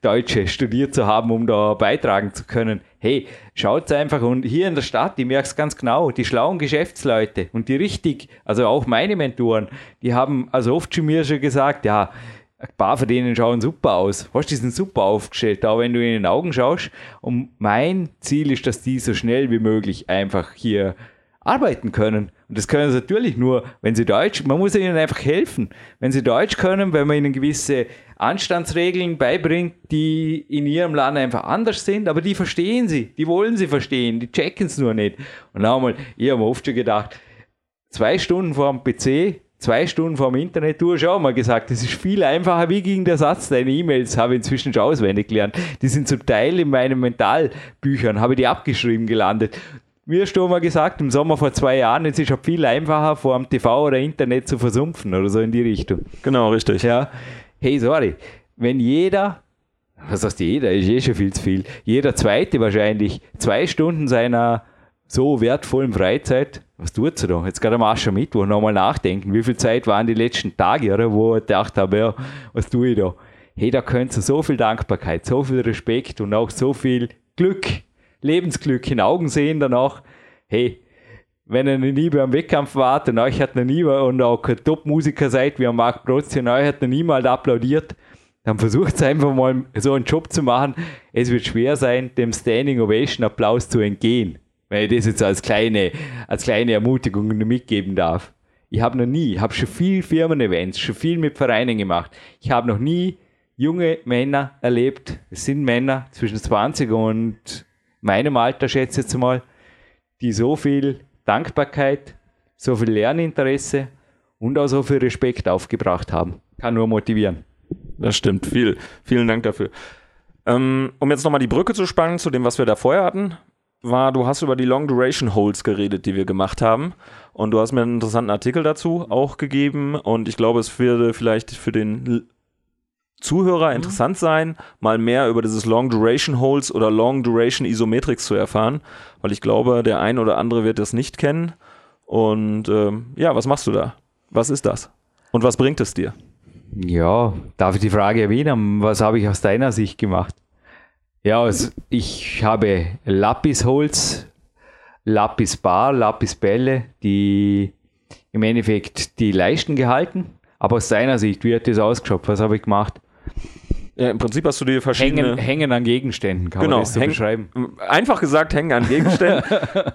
Deutsche studiert zu haben, um da beitragen zu können, hey, schaut's einfach. Und hier in der Stadt, ich merke es ganz genau, die schlauen Geschäftsleute und die richtig, also auch meine Mentoren, die haben also oft schon mir schon gesagt, ja, ein paar von denen schauen super aus. Hast du diesen super aufgestellt, auch wenn du in den Augen schaust. Und mein Ziel ist, dass die so schnell wie möglich einfach hier arbeiten können. Und das können sie natürlich nur, wenn sie Deutsch, man muss ihnen einfach helfen. Wenn sie Deutsch können, wenn man ihnen gewisse Anstandsregeln beibringt, die in ihrem Land einfach anders sind, aber die verstehen sie, die wollen sie verstehen, die checken es nur nicht. Und nochmal, ich habe mir oft schon gedacht, zwei Stunden vor dem P C, zwei Stunden vor dem Internet, du hast auch mal gesagt, das ist viel einfacher, wie ging der Satz, deine E-Mails habe ich inzwischen schon auswendig gelernt, die sind zum Teil in meinen Mentalbüchern, habe ich die abgeschrieben gelandet. Mir hast du mal gesagt, im Sommer vor zwei Jahren, jetzt ist es viel einfacher, vor dem T V oder Internet zu versumpfen oder so in die Richtung. Genau, richtig. Ja. Hey, sorry, wenn jeder, was heißt jeder, ist eh schon viel zu viel, jeder Zweite wahrscheinlich zwei Stunden seiner so wertvollen Freizeit, was tut er da? Jetzt gerade am Aschermittwoch nochmal nachdenken, wie viel Zeit waren die letzten Tage, oder, wo ich gedacht habe, ja, was tue ich da? Hey, da könntest du so viel Dankbarkeit, so viel Respekt und auch so viel Glück, Lebensglück in Augen sehen danach. Hey, wenn ihr nie beim Wettkampf wart und euch hat noch nie und auch kein Top-Musiker seid wie Marc Protz und euch hat noch niemand applaudiert, dann versucht es einfach mal so einen Job zu machen. Es wird schwer sein, dem Standing Ovation Applaus zu entgehen. Wenn ich das jetzt als kleine, als kleine Ermutigung mitgeben darf. Ich habe noch nie, ich habe schon viel Firmen-Events, schon viel mit Vereinen gemacht. Ich habe noch nie junge Männer erlebt. Es sind Männer zwischen zwanzig und meinem Alter, schätze ich jetzt mal, die so viel Dankbarkeit, so viel Lerninteresse und auch so viel Respekt aufgebracht haben. Kann nur motivieren. Das stimmt. Viel, vielen Dank dafür. Ähm, um jetzt nochmal die Brücke zu spannen zu dem, was wir da vorher hatten, war, du hast über die Long-Duration-Holds geredet, die wir gemacht haben. Und du hast mir einen interessanten Artikel dazu auch gegeben. Und ich glaube, es würde vielleicht für den Zuhörer interessant sein, mal mehr über dieses Long-Duration-Holds oder Long-Duration-Isometrics zu erfahren, weil ich glaube, der ein oder andere wird das nicht kennen. Und ähm, ja, was machst du da? Was ist das? Und was bringt es dir? Ja, darf ich die Frage erwähnen, was habe ich aus deiner Sicht gemacht? Ja, also ich habe Lapis-Holds, Lapis-Bar, Lapis-Bälle, die im Endeffekt die Leisten gehalten. Aber aus deiner Sicht, wie hat das ausgeschaut? Was habe ich gemacht? Ja, im Prinzip hast du dir verschiedene... Hängen, hängen an Gegenständen, kann genau, man das so häng, beschreiben. Einfach gesagt, hängen an Gegenständen,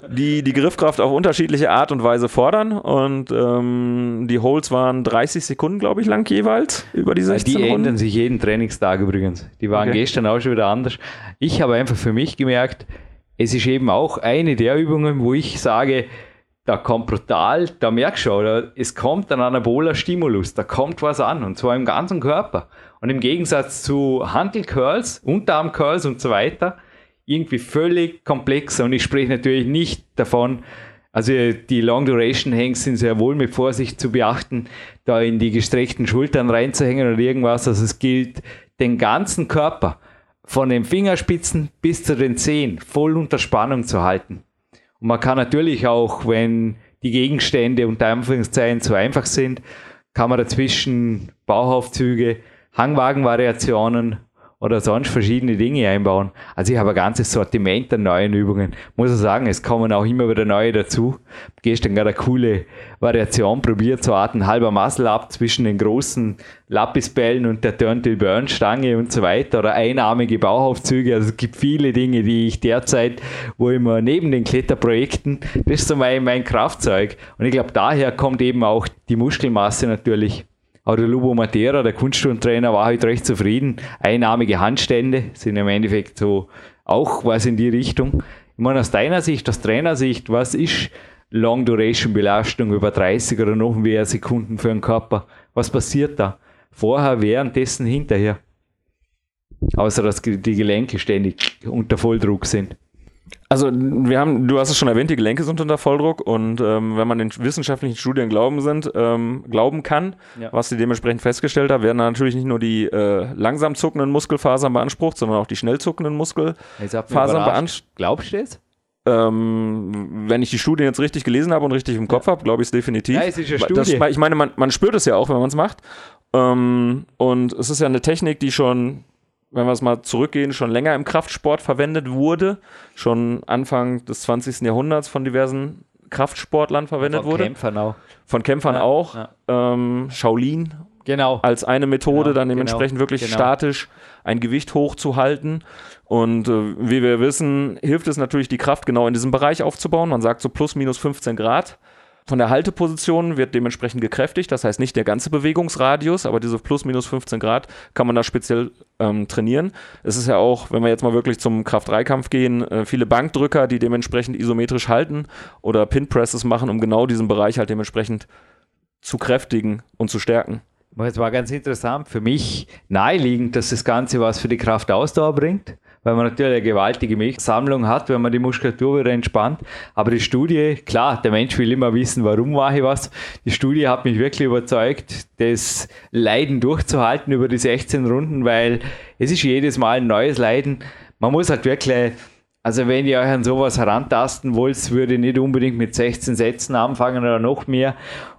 die die Griffkraft auf unterschiedliche Art und Weise fordern. Und ähm, die Holds waren dreißig Sekunden, glaube ich, lang jeweils über die sechzehn Runden. Die ändern sich jeden Trainingstag übrigens. Die waren okay. Gestern auch schon wieder anders. Ich habe einfach für mich gemerkt, es ist eben auch eine der Übungen, wo ich sage... Da kommt brutal, da merkst du schon, es kommt ein anaboler Stimulus, da kommt was an und zwar im ganzen Körper. Und im Gegensatz zu Hantelcurls, Unterarmcurls und so weiter, irgendwie völlig komplex. Und ich spreche natürlich nicht davon, also die Long-Duration-Hangs sind sehr wohl mit Vorsicht zu beachten, da in die gestreckten Schultern reinzuhängen oder irgendwas. Also es gilt den ganzen Körper von den Fingerspitzen bis zu den Zehen voll unter Spannung zu halten. Und man kann natürlich auch, wenn die Gegenstände unter Anführungszeichen zu einfach sind, kann man dazwischen Bauchaufzüge, Hangwagenvariationen oder sonst verschiedene Dinge einbauen. Also ich habe ein ganzes Sortiment an neuen Übungen. Muss ich sagen, es kommen auch immer wieder neue dazu. Gestern gerade eine coole Variation probiert, so eine Art ein halber Muscle-Up zwischen den großen Lapisbällen und der Turntail-Burn-Stange und so weiter oder einarmige Bauchaufzüge. Also es gibt viele Dinge, die ich derzeit, wo immer neben den Kletterprojekten, das ist so mein, mein Kraftzeug. Und ich glaube, daher kommt eben auch die Muskelmasse natürlich. Aber der Lubo Matera, der Kunststurmtrainer, war heute recht zufrieden. Einarmige Handstände sind im Endeffekt so auch was in die Richtung. Ich meine, aus deiner Sicht, aus Trainersicht, was ist Long-Duration-Belastung über dreißig oder noch mehr Sekunden für den Körper? Was passiert da? Vorher, währenddessen, hinterher. Außer, dass die Gelenke ständig unter Volldruck sind. Also wir haben, du hast es schon erwähnt, die Gelenke sind unter Volldruck und ähm, wenn man den wissenschaftlichen Studien glauben sind, ähm, glauben kann, ja. Was sie dementsprechend festgestellt haben, werden natürlich nicht nur die äh, langsam zuckenden Muskelfasern beansprucht, sondern auch die schnell zuckenden Muskelfasern beansprucht. Glaubst du das? Ähm, wenn ich die Studie jetzt richtig gelesen habe und richtig im Kopf habe, glaube ich es definitiv. Ja, es ist eine Studie. Das, ich meine, man, man spürt es ja auch, wenn man es macht. Ähm, und es ist ja eine Technik, die schon, wenn wir es mal zurückgehen, schon länger im Kraftsport verwendet wurde. Schon Anfang des zwanzigsten Jahrhunderts von diversen Kraftsportlern verwendet wurde. Von Kämpfern auch. Von Kämpfern ja, auch. Ja. Ähm, Shaolin. Genau. Als eine Methode, genau, dann dementsprechend genau, wirklich genau. statisch ein Gewicht hochzuhalten. Und äh, wie wir wissen, hilft es natürlich, die Kraft genau in diesem Bereich aufzubauen. Man sagt so plus minus fünfzehn Grad. Von der Halteposition wird dementsprechend gekräftigt. Das heißt nicht der ganze Bewegungsradius, aber diese plus minus fünfzehn Grad kann man da speziell ähm, trainieren. Es ist ja auch, wenn wir jetzt mal wirklich zum Kraft drei Kampf gehen, äh, viele Bankdrücker, die dementsprechend isometrisch halten oder Pin-Presses machen, um genau diesen Bereich halt dementsprechend zu kräftigen und zu stärken. Es war ganz interessant für mich naheliegend, dass das Ganze was für die Kraftausdauer bringt, weil man natürlich eine gewaltige Milchsammlung hat, wenn man die Muskulatur wieder entspannt. Aber die Studie, klar, der Mensch will immer wissen, warum mache ich was. Die Studie hat mich wirklich überzeugt, das Leiden durchzuhalten über die sechzehn Runden, weil es ist jedes Mal ein neues Leiden. Man muss halt wirklich... Also wenn ihr euch an sowas herantasten wollt, würde ich nicht unbedingt mit sechzehn Sätzen anfangen oder noch mehr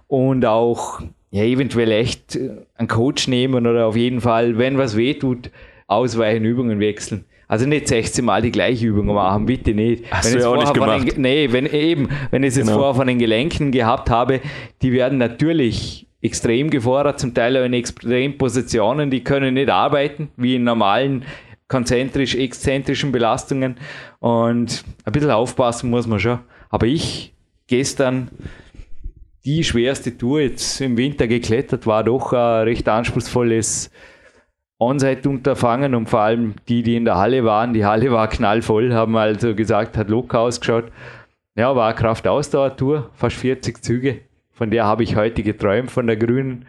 und auch ja, eventuell echt einen Coach nehmen oder auf jeden Fall, wenn was wehtut, ausweichen, Übungen wechseln. Also nicht sechzehn Mal die gleiche Übung machen, bitte nicht. Hast du ja auch nicht gemacht. Den, nee, wenn, eben, wenn ich es jetzt genau. vorher von den Gelenken gehabt habe, die werden natürlich extrem gefordert, zum Teil auch in extremen Positionen, die können nicht arbeiten, wie in normalen konzentrisch-exzentrischen Belastungen und ein bisschen aufpassen muss man schon. Aber ich gestern die schwerste Tour jetzt im Winter geklettert, war doch ein recht anspruchsvolles On-Site-Unterfangen und vor allem die, die in der Halle waren, die Halle war knallvoll, haben also gesagt, hat locker ausgeschaut. Ja, war eine Kraftausdauer-Tour, fast vierzig Züge, von der habe ich heute geträumt, von der grünen.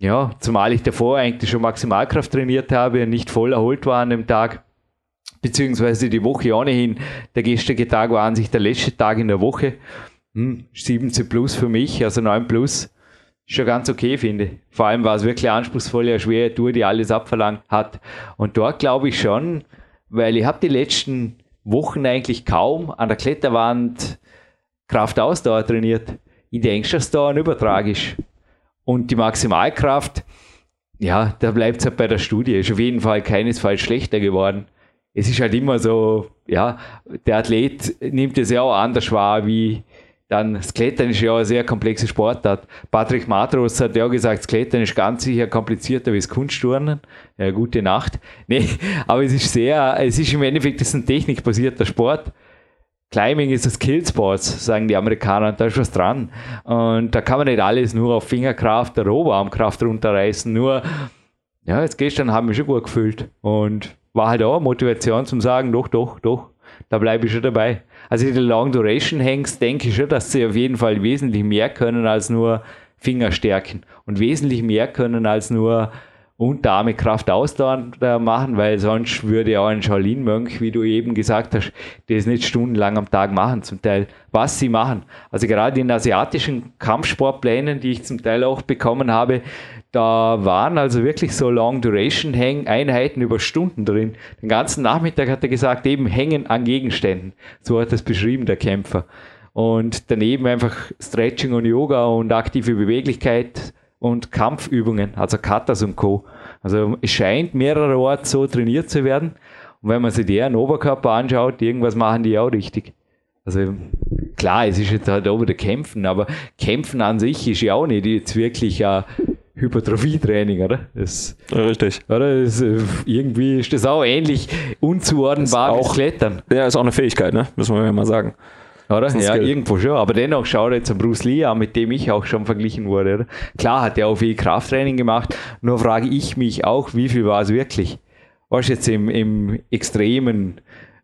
Ja, zumal ich davor eigentlich schon Maximalkraft trainiert habe und nicht voll erholt war an dem Tag, beziehungsweise die Woche ohnehin. Der gestrige Tag war an sich der letzte Tag in der Woche. Hm, siebzehn plus für mich, also neun plus, ist schon ganz okay, finde ich. Vor allem war es wirklich anspruchsvoll, eine schwere Tour, die alles abverlangt hat. Und dort glaube ich schon, weil ich habe die letzten Wochen eigentlich kaum an der Kletterwand Kraftausdauer trainiert. Ich denke schon, dass da ein Übertrag ist. Und die Maximalkraft, ja, da bleibt es halt bei der Studie. Ist auf jeden Fall keinesfalls schlechter geworden. Es ist halt immer so, ja, der Athlet nimmt es ja auch anders wahr, wie dann das Klettern ist ja auch ein sehr komplexer Sportart. Patrick Matrusch hat ja gesagt, das Klettern ist ganz sicher komplizierter wie das Kunstturnen. Ja, gute Nacht. Nee, aber es ist sehr, es ist im Endeffekt, das ist ein technikbasierter Sport. Climbing ist ein Skillsport, sagen die Amerikaner, und da ist was dran. Und da kann man nicht alles nur auf Fingerkraft oder Oberarmkraft runterreißen. Nur, ja, jetzt gestern habe ich mich schon gut gefühlt. Und war halt auch Motivation zum Sagen, doch, doch, doch, da bleibe ich schon dabei. Also in der Long Duration hängst, denke ich schon, dass sie auf jeden Fall wesentlich mehr können als nur Fingerstärken. Und wesentlich mehr können als nur Unterarme Kraft ausdauernd machen, weil sonst würde auch ein Shaolin-Mönch, wie du eben gesagt hast, das nicht stundenlang am Tag machen, zum Teil, was sie machen. Also gerade in asiatischen Kampfsportplänen, die ich zum Teil auch bekommen habe, da waren also wirklich so Long-Duration-Einheiten über Stunden drin. Den ganzen Nachmittag hat er gesagt, eben hängen an Gegenständen. So hat das beschrieben, der Kämpfer. Und daneben einfach Stretching und Yoga und aktive Beweglichkeit und Kampfübungen, also Katas und Co. Also es scheint mehrerorts so trainiert zu werden. Und wenn man sich deren Oberkörper anschaut, irgendwas machen die auch richtig. Also klar, es ist jetzt halt auch wieder Kämpfen, aber Kämpfen an sich ist ja auch nicht jetzt wirklich ein Hypertrophie-Training, oder? Das, ja, richtig. Oder? Das, irgendwie ist das auch ähnlich unzuordnenbar wie Klettern. Ja, ist auch eine Fähigkeit, ne? Müssen wir mal sagen. Oder? Ja, Skill. Irgendwo schon. Aber dennoch schaut jetzt an Bruce Lee an, mit dem ich auch schon verglichen wurde. Oder? Klar hat er auch viel Krafttraining gemacht, nur frage ich mich auch, wie viel war es wirklich? War es jetzt im, im Extremen,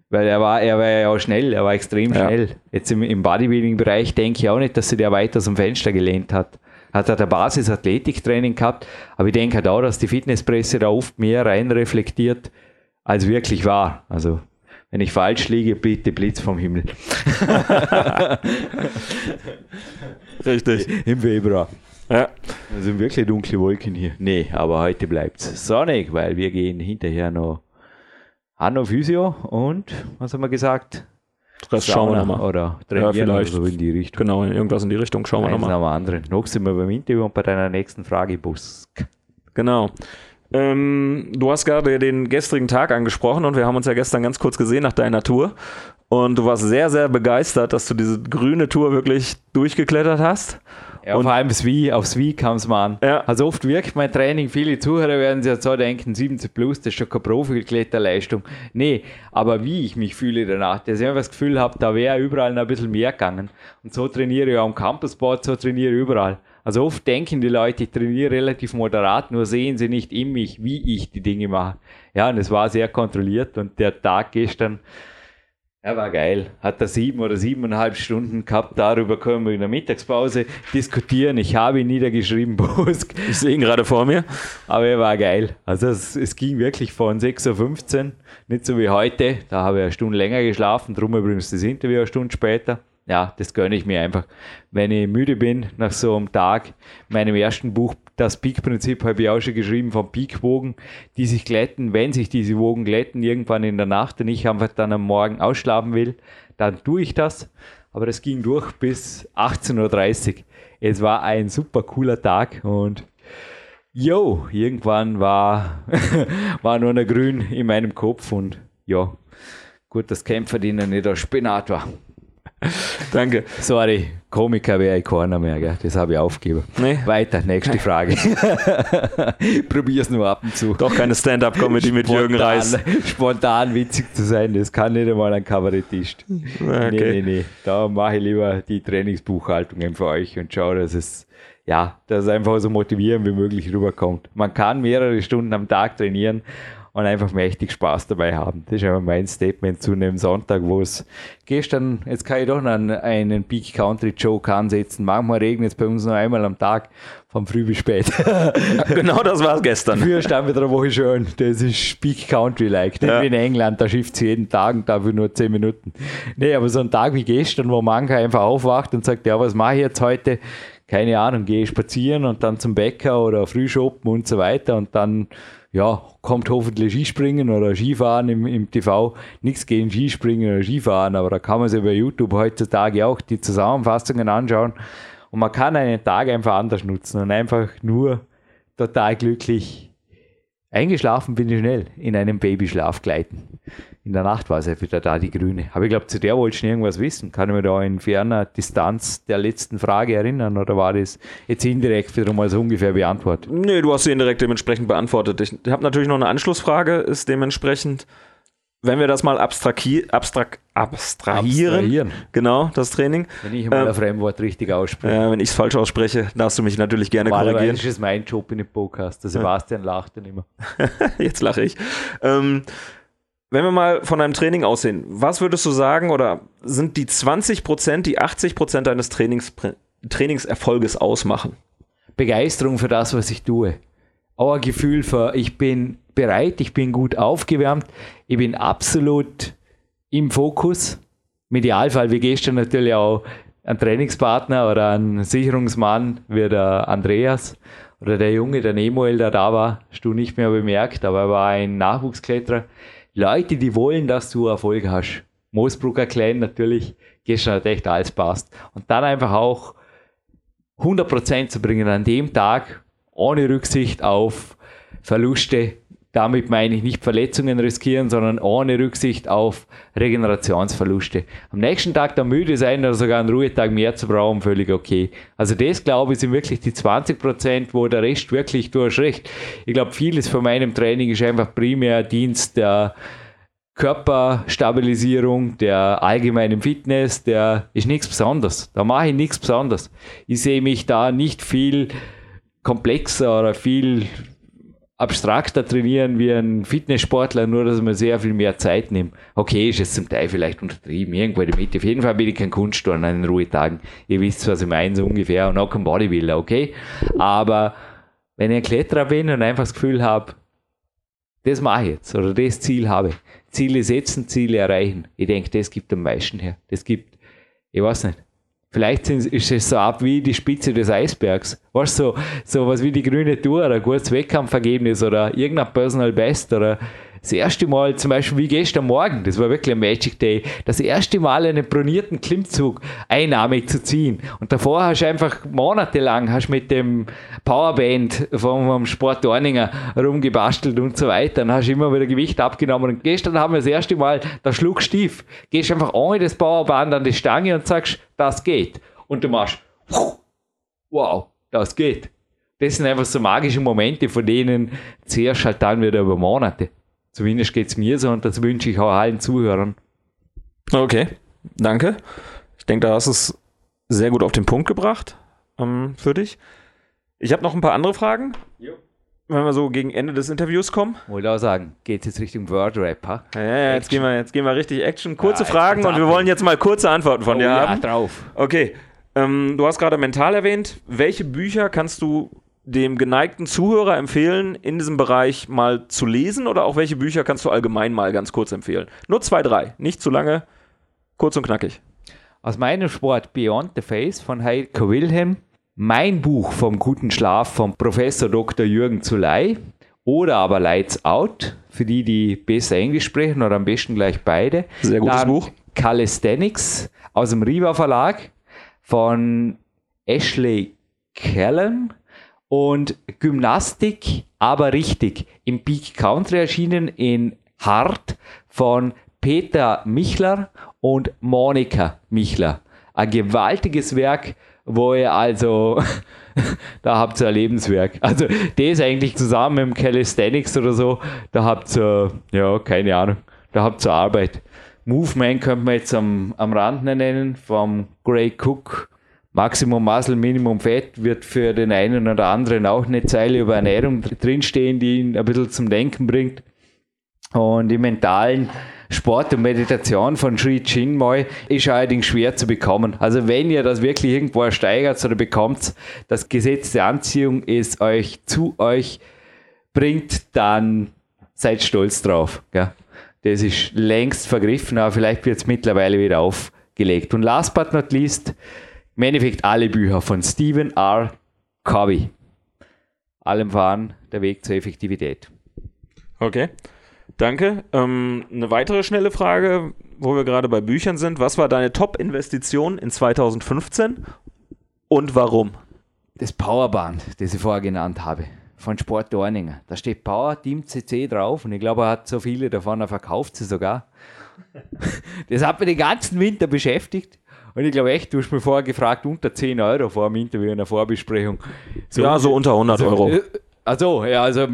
weil er war, er war ja auch schnell, er war extrem ja. schnell. Jetzt im, im Bodybuilding-Bereich denke ich auch nicht, dass er der weit aus dem Fenster gelehnt hat. Hat er der Basis Athletiktraining gehabt, aber ich denke halt auch, dass die Fitnesspresse da oft mehr rein reflektiert, als wirklich war. Also wenn ich falsch liege, bitte Blitz vom Himmel. Richtig. Im Februar. Ja. Es sind wirklich dunkle Wolken hier. Nee, aber heute bleibt es sonnig, weil wir gehen hinterher noch Anno Physio und, was haben wir gesagt? Das schauen wir nochmal. Oder trainieren, ja, vielleicht, oder so in die Richtung. Genau, in irgendwas in die Richtung schauen Eins wir nochmal. Noch, noch sind wir beim Interview und bei deiner nächsten Frage, Bosk. Genau. Ähm, du hast gerade den gestrigen Tag angesprochen und wir haben uns ja gestern ganz kurz gesehen nach deiner Tour. Und du warst sehr, sehr begeistert, dass du diese grüne Tour wirklich durchgeklettert hast. Ja, und vor allem das Wie, aufs Wie kam es mal an. Ja. Also oft wirkt mein Training, viele Zuhörer werden sich jetzt so denken, siebzig plus, das ist schon keine Profi-Kletterleistung. Nee, aber wie ich mich fühle danach, dass ich einfach das Gefühl habe, da wäre überall noch ein bisschen mehr gegangen. Und so trainiere ich auch am Campusboard, so trainiere ich überall. Also oft denken die Leute, ich trainiere relativ moderat, nur sehen sie nicht in mich, wie ich die Dinge mache. Ja, und es war sehr kontrolliert und der Tag gestern, er war geil. Hat er sieben oder siebeneinhalb Stunden gehabt. Darüber können wir in der Mittagspause diskutieren. Ich habe ihn niedergeschrieben, Bosk. Ich sehe ihn gerade vor mir. Aber er war geil. Also es, es ging wirklich von sechs Uhr fünfzehn. Nicht so wie heute. Da habe ich eine Stunde länger geschlafen. Drum übrigens das Interview eine Stunde später. Ja, das gönne ich mir einfach. Wenn ich müde bin nach so einem Tag, meinem ersten Buch, das Peak-Prinzip, habe ich auch schon geschrieben, von Peak-Wogen, die sich glätten, wenn sich diese Wogen glätten, irgendwann in der Nacht und ich einfach dann am Morgen ausschlafen will, dann tue ich das. Aber das ging durch bis achtzehn Uhr dreißig. Es war ein super cooler Tag und jo, irgendwann war, war nur noch grün in meinem Kopf und ja, gut, das Kämpferdiener nicht der Spinat war. Danke. Sorry, Komiker wäre ich keiner mehr, gell? Das habe ich aufgegeben. Nee. Weiter, nächste Frage. Probier's nur ab und zu. Doch keine Stand-Up-Comedy mit Jürgen Reiß. Spontan witzig zu sein, das kann nicht einmal ein Kabarettist. Okay. Nee, nee, nee. Da mache ich lieber die Trainingsbuchhaltungen für euch und schaue, dass es, ja, dass es einfach so motivierend wie möglich rüberkommt. Man kann mehrere Stunden am Tag trainieren und einfach mächtig Spaß dabei haben. Das ist einfach mein Statement zu einem Sonntag, wo es gestern, jetzt kann ich doch noch einen, einen Big Country Joke ansetzen. Manchmal regnet es bei uns noch einmal am Tag, vom Früh bis spät. Genau das war es gestern. Früher stand wieder eine Woche schön. Das ist Big Country-like. Ja. In England, da schifft es jeden Tag und dafür nur zehn Minuten. Nee, aber so ein Tag wie gestern, wo mancher einfach aufwacht und sagt, ja, was mache ich jetzt heute? Keine Ahnung, gehe ich spazieren und dann zum Bäcker oder Frühschoppen und so weiter und dann ja, kommt hoffentlich Skispringen oder Skifahren im, im T V. Nichts gegen Skispringen oder Skifahren, aber da kann man sich bei YouTube heutzutage auch die Zusammenfassungen anschauen. Und man kann einen Tag einfach anders nutzen und einfach nur total glücklich eingeschlafen bin ich schnell in einem Babyschlaf gleiten. In der Nacht war es ja wieder da, die Grüne. Aber ich glaube, zu der wollte ich schon irgendwas wissen. Kann ich mir da in ferner Distanz der letzten Frage erinnern? Oder war das jetzt indirekt wiederum mal so ungefähr beantwortet? Nee, du hast sie indirekt dementsprechend beantwortet. Ich habe natürlich noch eine Anschlussfrage, ist dementsprechend, wenn wir das mal abstraki- abstrak- abstrahieren, abstrahieren, genau, das Training. Wenn ich mal ähm, ein Fremdwort richtig ausspreche. Ja, wenn ich es falsch ausspreche, darfst du mich natürlich gerne korrigieren. Das ist mein Job in dem Podcast. Der Sebastian ja. lacht dann immer. Jetzt lache ich. Ähm, wenn wir mal von deinem Training aussehen, was würdest du sagen, oder sind die zwanzig Prozent, die achtzig Prozent deines Trainings, Trainingserfolges ausmachen? Begeisterung für das, was ich tue. Auch ein Gefühl für, ich bin bereit, ich bin gut aufgewärmt, ich bin absolut im Fokus. Im Idealfall, wie gestern natürlich auch ein Trainingspartner oder ein Sicherungsmann wie der Andreas oder der Junge, der Nemuel, der da war, hast du nicht mehr bemerkt, aber er war ein Nachwuchskletterer. Leute, die wollen, dass du Erfolg hast. Moosbrucker Klein natürlich, gestern hat echt alles passt. Und dann einfach auch hundert Prozent zu bringen an dem Tag, ohne Rücksicht auf Verluste, damit meine ich nicht Verletzungen riskieren, sondern ohne Rücksicht auf Regenerationsverluste. Am nächsten Tag dann müde sein oder sogar einen Ruhetag mehr zu brauchen, völlig okay. Also das, glaube ich, sind wirklich die zwanzig Prozent, wo der Rest wirklich durchschritt. Ich glaube, vieles von meinem Training ist einfach primär Dienst der Körperstabilisierung, der allgemeinen Fitness, der ist nichts Besonderes. Da mache ich nichts Besonderes. Ich sehe mich da nicht viel komplexer oder viel abstrakter trainieren wie ein Fitnesssportler, nur dass man sehr viel mehr Zeit nimmt. Okay, ist jetzt zum Teil vielleicht untertrieben, irgendwo in der Mitte. Auf jeden Fall bin ich kein Kunststurner an den Ruhetagen. Ihr wisst, was ich meine, so ungefähr. Und auch kein Bodybuilder, okay? Aber wenn ich ein Kletterer bin und einfach das Gefühl habe, das mache ich jetzt oder das Ziel habe. Ziele setzen, Ziele erreichen. Ich denke, das gibt am meisten her. Das gibt, ich weiß nicht, vielleicht ist es so ab wie die Spitze des Eisbergs. Weißt du, so, so was wie die grüne Tour oder ein gutes Wettkampfergebnis oder irgendein Personal Best oder Das erste Mal, zum Beispiel wie gestern Morgen, das war wirklich ein Magic Day, das erste Mal einen bronierten Klimmzug einarmig zu ziehen. Und davor hast du einfach monatelang hast mit dem Powerband vom, vom Sport Dörninger rumgebastelt und so weiter. Dann hast du immer wieder Gewicht abgenommen. Und gestern haben wir das erste Mal, da schlug stief. Gehst einfach ohne das Powerband an die Stange und sagst, das geht. Und du machst, wow, das geht. Das sind einfach so magische Momente, von denen zuerst halt dann wieder über Monate. Zumindest geht es mir so und das wünsche ich auch allen Zuhörern. Okay, danke. Ich denke, da hast du es sehr gut auf den Punkt gebracht ähm, für dich. Ich habe noch ein paar andere Fragen. Jo. Wenn wir so gegen Ende des Interviews kommen. Wollte auch sagen, geht jetzt Richtung Word-Rap, ha? Ja, ja, jetzt, gehen wir, jetzt gehen wir richtig Action. Kurze ja, Fragen und wir wollen jetzt mal kurze Antworten von oh, dir ja, haben. Drauf. Okay, ähm, du hast gerade mental erwähnt. Welche Bücher kannst du dem geneigten Zuhörer empfehlen, in diesem Bereich mal zu lesen, oder auch welche Bücher kannst du allgemein mal ganz kurz empfehlen? Nur zwei, drei, nicht zu lange, kurz und knackig. Aus meinem Sport Beyond the Face von Heiko Wilhelm, mein Buch vom guten Schlaf vom Professor Doktor Jürgen Zulley oder aber Lights Out, für die, die besser Englisch sprechen oder am besten gleich beide. Sehr gutes Dann Buch. Calisthenics aus dem Riva Verlag von Ashley Callum. Und Gymnastik, aber richtig, im Peak Country erschienen in Hart von Peter Michler und Monika Michler. Ein gewaltiges Werk, wo ihr also, da habt ihr ein Lebenswerk. Also das eigentlich zusammen mit dem Calisthenics oder so, da habt ihr, ja, keine Ahnung, da habt ihr Arbeit. Movement könnte man jetzt am, am Rand nennen, vom Gray Cook. Maximum Muscle, Minimum Fett wird für den einen oder anderen auch eine Zeile über Ernährung drinstehen, die ihn ein bisschen zum Denken bringt. Und im mentalen Sport und Meditation von Sri Chinmoy ist allerdings schwer zu bekommen. Also wenn ihr das wirklich irgendwo steigert oder bekommt, das Gesetz der Anziehung es euch zu euch bringt, dann seid stolz drauf. Gell? Das ist längst vergriffen, aber vielleicht wird es mittlerweile wieder aufgelegt. Und last but not least, im Endeffekt alle Bücher von Stephen R. Covey. Allem voran der Weg zur Effektivität. Okay, danke. Ähm, eine weitere schnelle Frage, wo wir gerade bei Büchern sind. Was war deine Top-Investition in zweitausendfünfzehn und warum? Das Powerband, das ich vorher genannt habe, von Sport Dörninger. Da steht Power Team C C drauf und ich glaube, er hat so viele davon, er verkauft sie sogar. Das hat mich den ganzen Winter beschäftigt. Und ich glaube echt, du hast mir vorher gefragt, unter zehn Euro vor dem Interview in der Vorbesprechung. So, ja, so unter hundert Euro. Also, ja, also,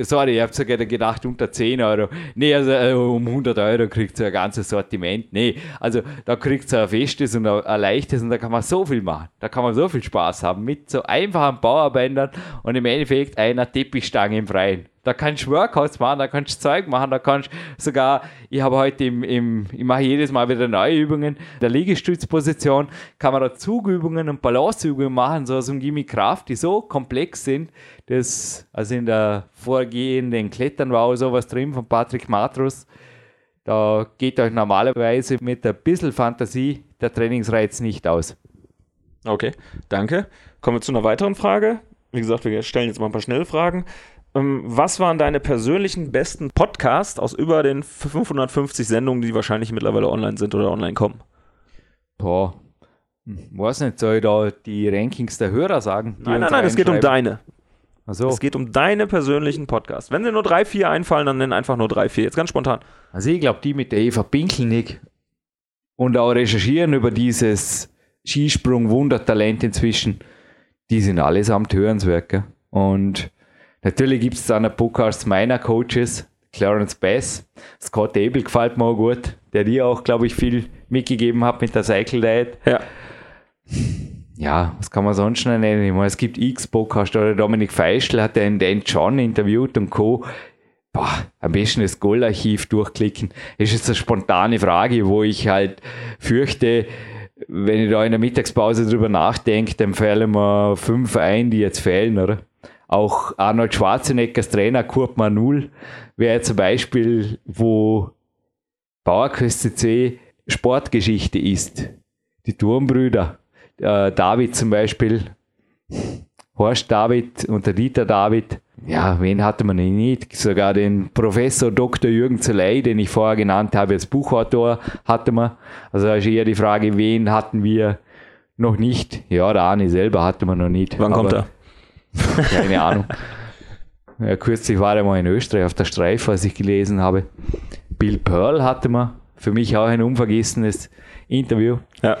sorry, ich habe sogar gedacht, unter zehn Euro. Nee, also um hundert Euro kriegt ihr ein ganzes Sortiment. Nee, also da kriegt ihr ein festes und ein leichtes und da kann man so viel machen. Da kann man so viel Spaß haben mit so einfachen Powerbändern und im Endeffekt einer Teppichstange im Freien. Da kannst du Workouts machen, da kannst du Zeug machen, da kannst du sogar, ich habe heute im, im, ich mache jedes Mal wieder neue Übungen, der Liegestützposition kann man da Zugübungen und Balanceübungen machen, so aus dem Jimmy Kraft, die so komplex sind, dass, also in der vorgehenden Klettern war auch sowas drin von Patrick Matrusch, da geht euch normalerweise mit ein bisschen Fantasie der Trainingsreiz nicht aus. Okay, danke. Kommen wir zu einer weiteren Frage. Wie gesagt, wir stellen jetzt mal ein paar schnelle Fragen. Was waren deine persönlichen besten Podcasts aus über den fünfhundertfünfzig Sendungen, die wahrscheinlich mittlerweile online sind oder online kommen? Boah, weiß nicht, soll ich da die Rankings der Hörer sagen? Nein, nein, nein, es geht um deine. Ach so. Es geht um deine persönlichen Podcasts. Wenn dir nur drei, vier einfallen, dann nenn einfach nur drei, vier. Jetzt ganz spontan. Also ich glaube, die mit der Eva Pinkelnick und auch recherchieren über dieses Skisprung-Wundertalent inzwischen, die sind allesamt hörenswert, gell? Und natürlich gibt es dann einen Podcast meiner Coaches, Clarence Bass. Scott Abel gefällt mir auch gut, der dir auch, glaube ich, viel mitgegeben hat mit der Cycle Diet. Ja. Ja, was kann man sonst noch nennen? Ich meine, es gibt X-Podcast oder Dominik Feischl hat den Dan John interviewt und Co. Boah, am besten das Goldarchiv durchklicken. Das ist jetzt eine spontane Frage, wo ich halt fürchte, wenn ich da in der Mittagspause drüber nachdenke, dann fallen mir fünf ein, die jetzt fehlen, oder? Auch Arnold Schwarzeneggers Trainer Kurt Manul wäre zum Beispiel, wo PowerQuest.cc Sportgeschichte ist. Die Turmbrüder, äh, David zum Beispiel, Horst David und der Dieter David, ja, wen hatte man denn nicht? Sogar den Professor Doktor Jürgen Zulley, den ich vorher genannt habe, als Buchautor hatte man. Also da ist eher die Frage, wen hatten wir noch nicht? Ja, der Arne selber hatte man noch nicht. Wann kommt er? Keine Ahnung. Ja, kürzlich war er mal in Österreich auf der Streife, als ich gelesen habe. Bill Pearl hatte man. Für mich auch ein unvergessenes Interview. Ja.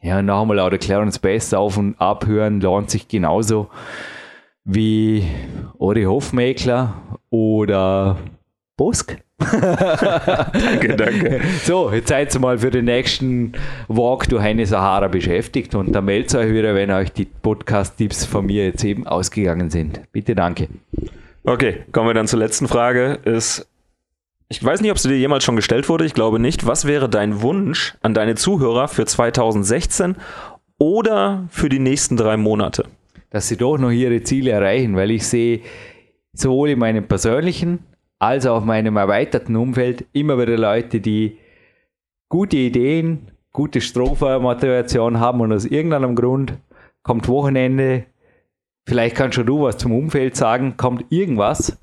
Ja, und noch einmal auch der Clarence Bass auf und abhören lohnt sich genauso wie Ori Hofmäkler oder Bosk. Danke, danke. So, jetzt seid ihr mal für den nächsten Walk durch eine Sahara beschäftigt und dann meldet euch wieder, wenn euch die Podcast-Tipps von mir jetzt eben ausgegangen sind. Bitte, danke. Okay, kommen wir dann zur letzten Frage. Ist, ich weiß nicht, ob sie dir jemals schon gestellt wurde, ich glaube nicht. Was wäre dein Wunsch an deine Zuhörer für zwanzig sechzehn oder für die nächsten drei Monate? Dass sie doch noch ihre Ziele erreichen, weil ich sehe sowohl in meinem persönlichen als auch in meinem erweiterten Umfeld immer wieder Leute, die gute Ideen, gute Strophenmotivation haben und aus irgendeinem Grund kommt Wochenende, vielleicht kannst schon du was zum Umfeld sagen, kommt irgendwas,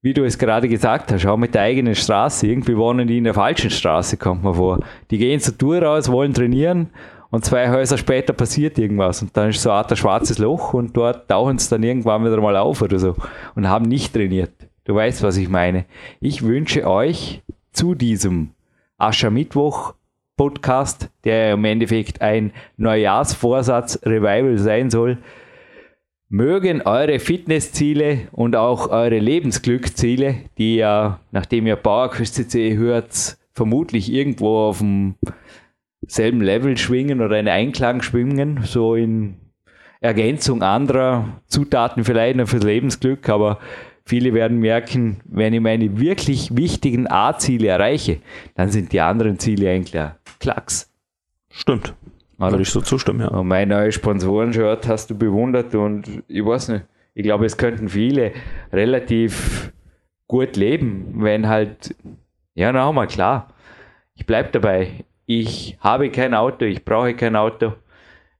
wie du es gerade gesagt hast, auch mit der eigenen Straße, irgendwie wohnen die in der falschen Straße, kommt man vor. Die gehen zur Tour raus, wollen trainieren und zwei Häuser später passiert irgendwas und dann ist so eine Art ein schwarzes Loch und dort tauchen sie dann irgendwann wieder mal auf oder so und haben nicht trainiert. Du weißt, was ich meine. Ich wünsche euch zu diesem Aschermittwoch-Podcast, der im Endeffekt ein Neujahrsvorsatz-Revival sein soll, mögen eure Fitnessziele und auch eure Lebensglückziele, die ja, nachdem ihr PowerQuest.cc hört, vermutlich irgendwo auf dem selben Level schwingen oder in Einklang schwingen, so in Ergänzung anderer Zutaten vielleicht noch fürs Lebensglück, aber viele werden merken, wenn ich meine wirklich wichtigen A-Ziele erreiche, dann sind die anderen Ziele eigentlich ein Klacks. Stimmt, oder? Würde ich so zustimmen, ja. Und mein neues Sponsoren-Shirt hast du bewundert und ich weiß nicht, ich glaube, es könnten viele relativ gut leben, wenn halt, ja, noch mal klar, ich bleibe dabei, ich habe kein Auto, ich brauche kein Auto.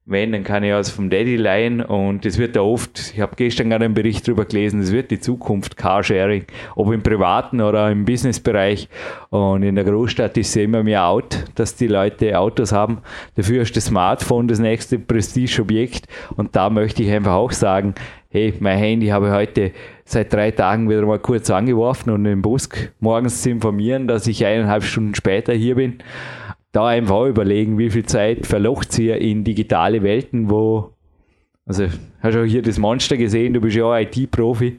Wenn, dann kann ich aus vom Daddy leihen und das wird ja oft, ich habe gestern gerade einen Bericht darüber gelesen, das wird die Zukunft, Carsharing, ob im privaten oder im Businessbereich, und in der Großstadt ist es immer mehr out, dass die Leute Autos haben, dafür ist das Smartphone das nächste Prestigeobjekt und da möchte ich einfach auch sagen, hey, mein Handy habe ich heute seit drei Tagen wieder mal kurz angeworfen und im Bus morgens zu informieren, dass ich eineinhalb Stunden später hier bin. Da einfach überlegen, wie viel Zeit verlocht ihr in digitale Welten, wo, also hast du auch hier das Monster gesehen, du bist ja auch I T-Profi.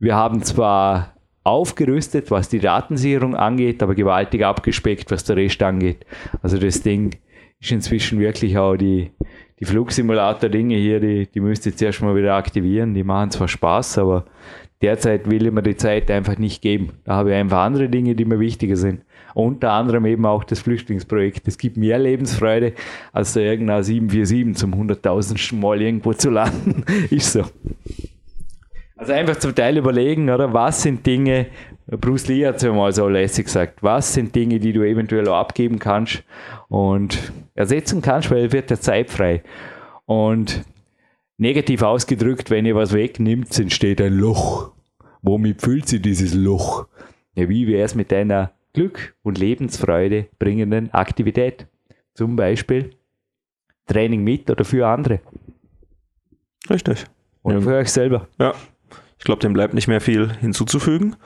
Wir haben zwar aufgerüstet, was die Datensicherung angeht, aber gewaltig abgespeckt, was der Rest angeht. Also das Ding ist inzwischen wirklich auch die, die Flugsimulator-Dinge hier, die, die müsst ihr jetzt erstmal wieder aktivieren, die machen zwar Spaß, aber derzeit will ich mir die Zeit einfach nicht geben. Da habe ich einfach andere Dinge, die mir wichtiger sind. Unter anderem eben auch das Flüchtlingsprojekt. Es gibt mehr Lebensfreude, als da irgendein sieben vier sieben zum hunderttausendsten Mal irgendwo zu landen. Ist so. Also einfach zum Teil überlegen, oder? Was sind Dinge, Bruce Lee hat es ja mal so lässig gesagt, was sind Dinge, die du eventuell auch abgeben kannst und ersetzen kannst, weil es wird ja zeitfrei. Und negativ ausgedrückt, wenn ihr was wegnimmt, entsteht ein Loch. Womit füllt sie dieses Loch? Ja, wie wäre es mit deiner Glück und Lebensfreude bringenden Aktivität? Zum Beispiel Training mit oder für andere. Richtig. Und ja, für euch selber. Ja, ich glaube, dem bleibt nicht mehr viel hinzuzufügen.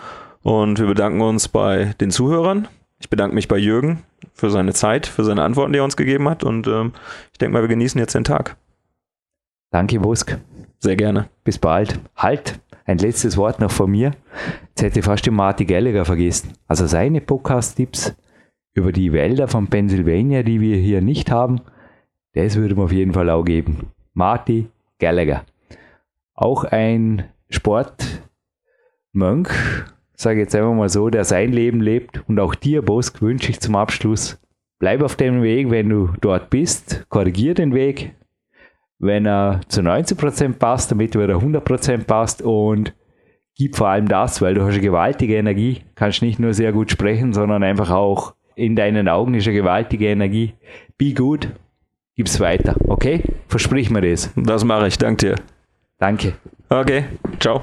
Und wir bedanken uns bei den Zuhörern. Ich bedanke mich bei Jürgen für seine Zeit, für seine Antworten, die er uns gegeben hat. Und ähm, ich denke mal, wir genießen jetzt den Tag. Danke, Bosk. Sehr gerne. Bis bald. Halt, ein letztes Wort noch von mir. Jetzt hätte ich fast den Marty Gallagher vergessen. Also seine Podcast-Tipps über die Wälder von Pennsylvania, die wir hier nicht haben, das würde mir auf jeden Fall auch geben. Marty Gallagher. Auch ein Sportmönch, sage ich jetzt einfach mal so, der sein Leben lebt. Und auch dir, Bosk, wünsche ich zum Abschluss, bleib auf dem Weg, wenn du dort bist, korrigier den Weg. Wenn er zu neunzig Prozent passt, damit er wieder hundert Prozent passt, und gib vor allem das, weil du hast eine gewaltige Energie, kannst nicht nur sehr gut sprechen, sondern einfach auch in deinen Augen ist eine gewaltige Energie. Be good, gib's weiter, okay? Versprich mir das. Das mache ich, danke dir. Danke. Okay, ciao.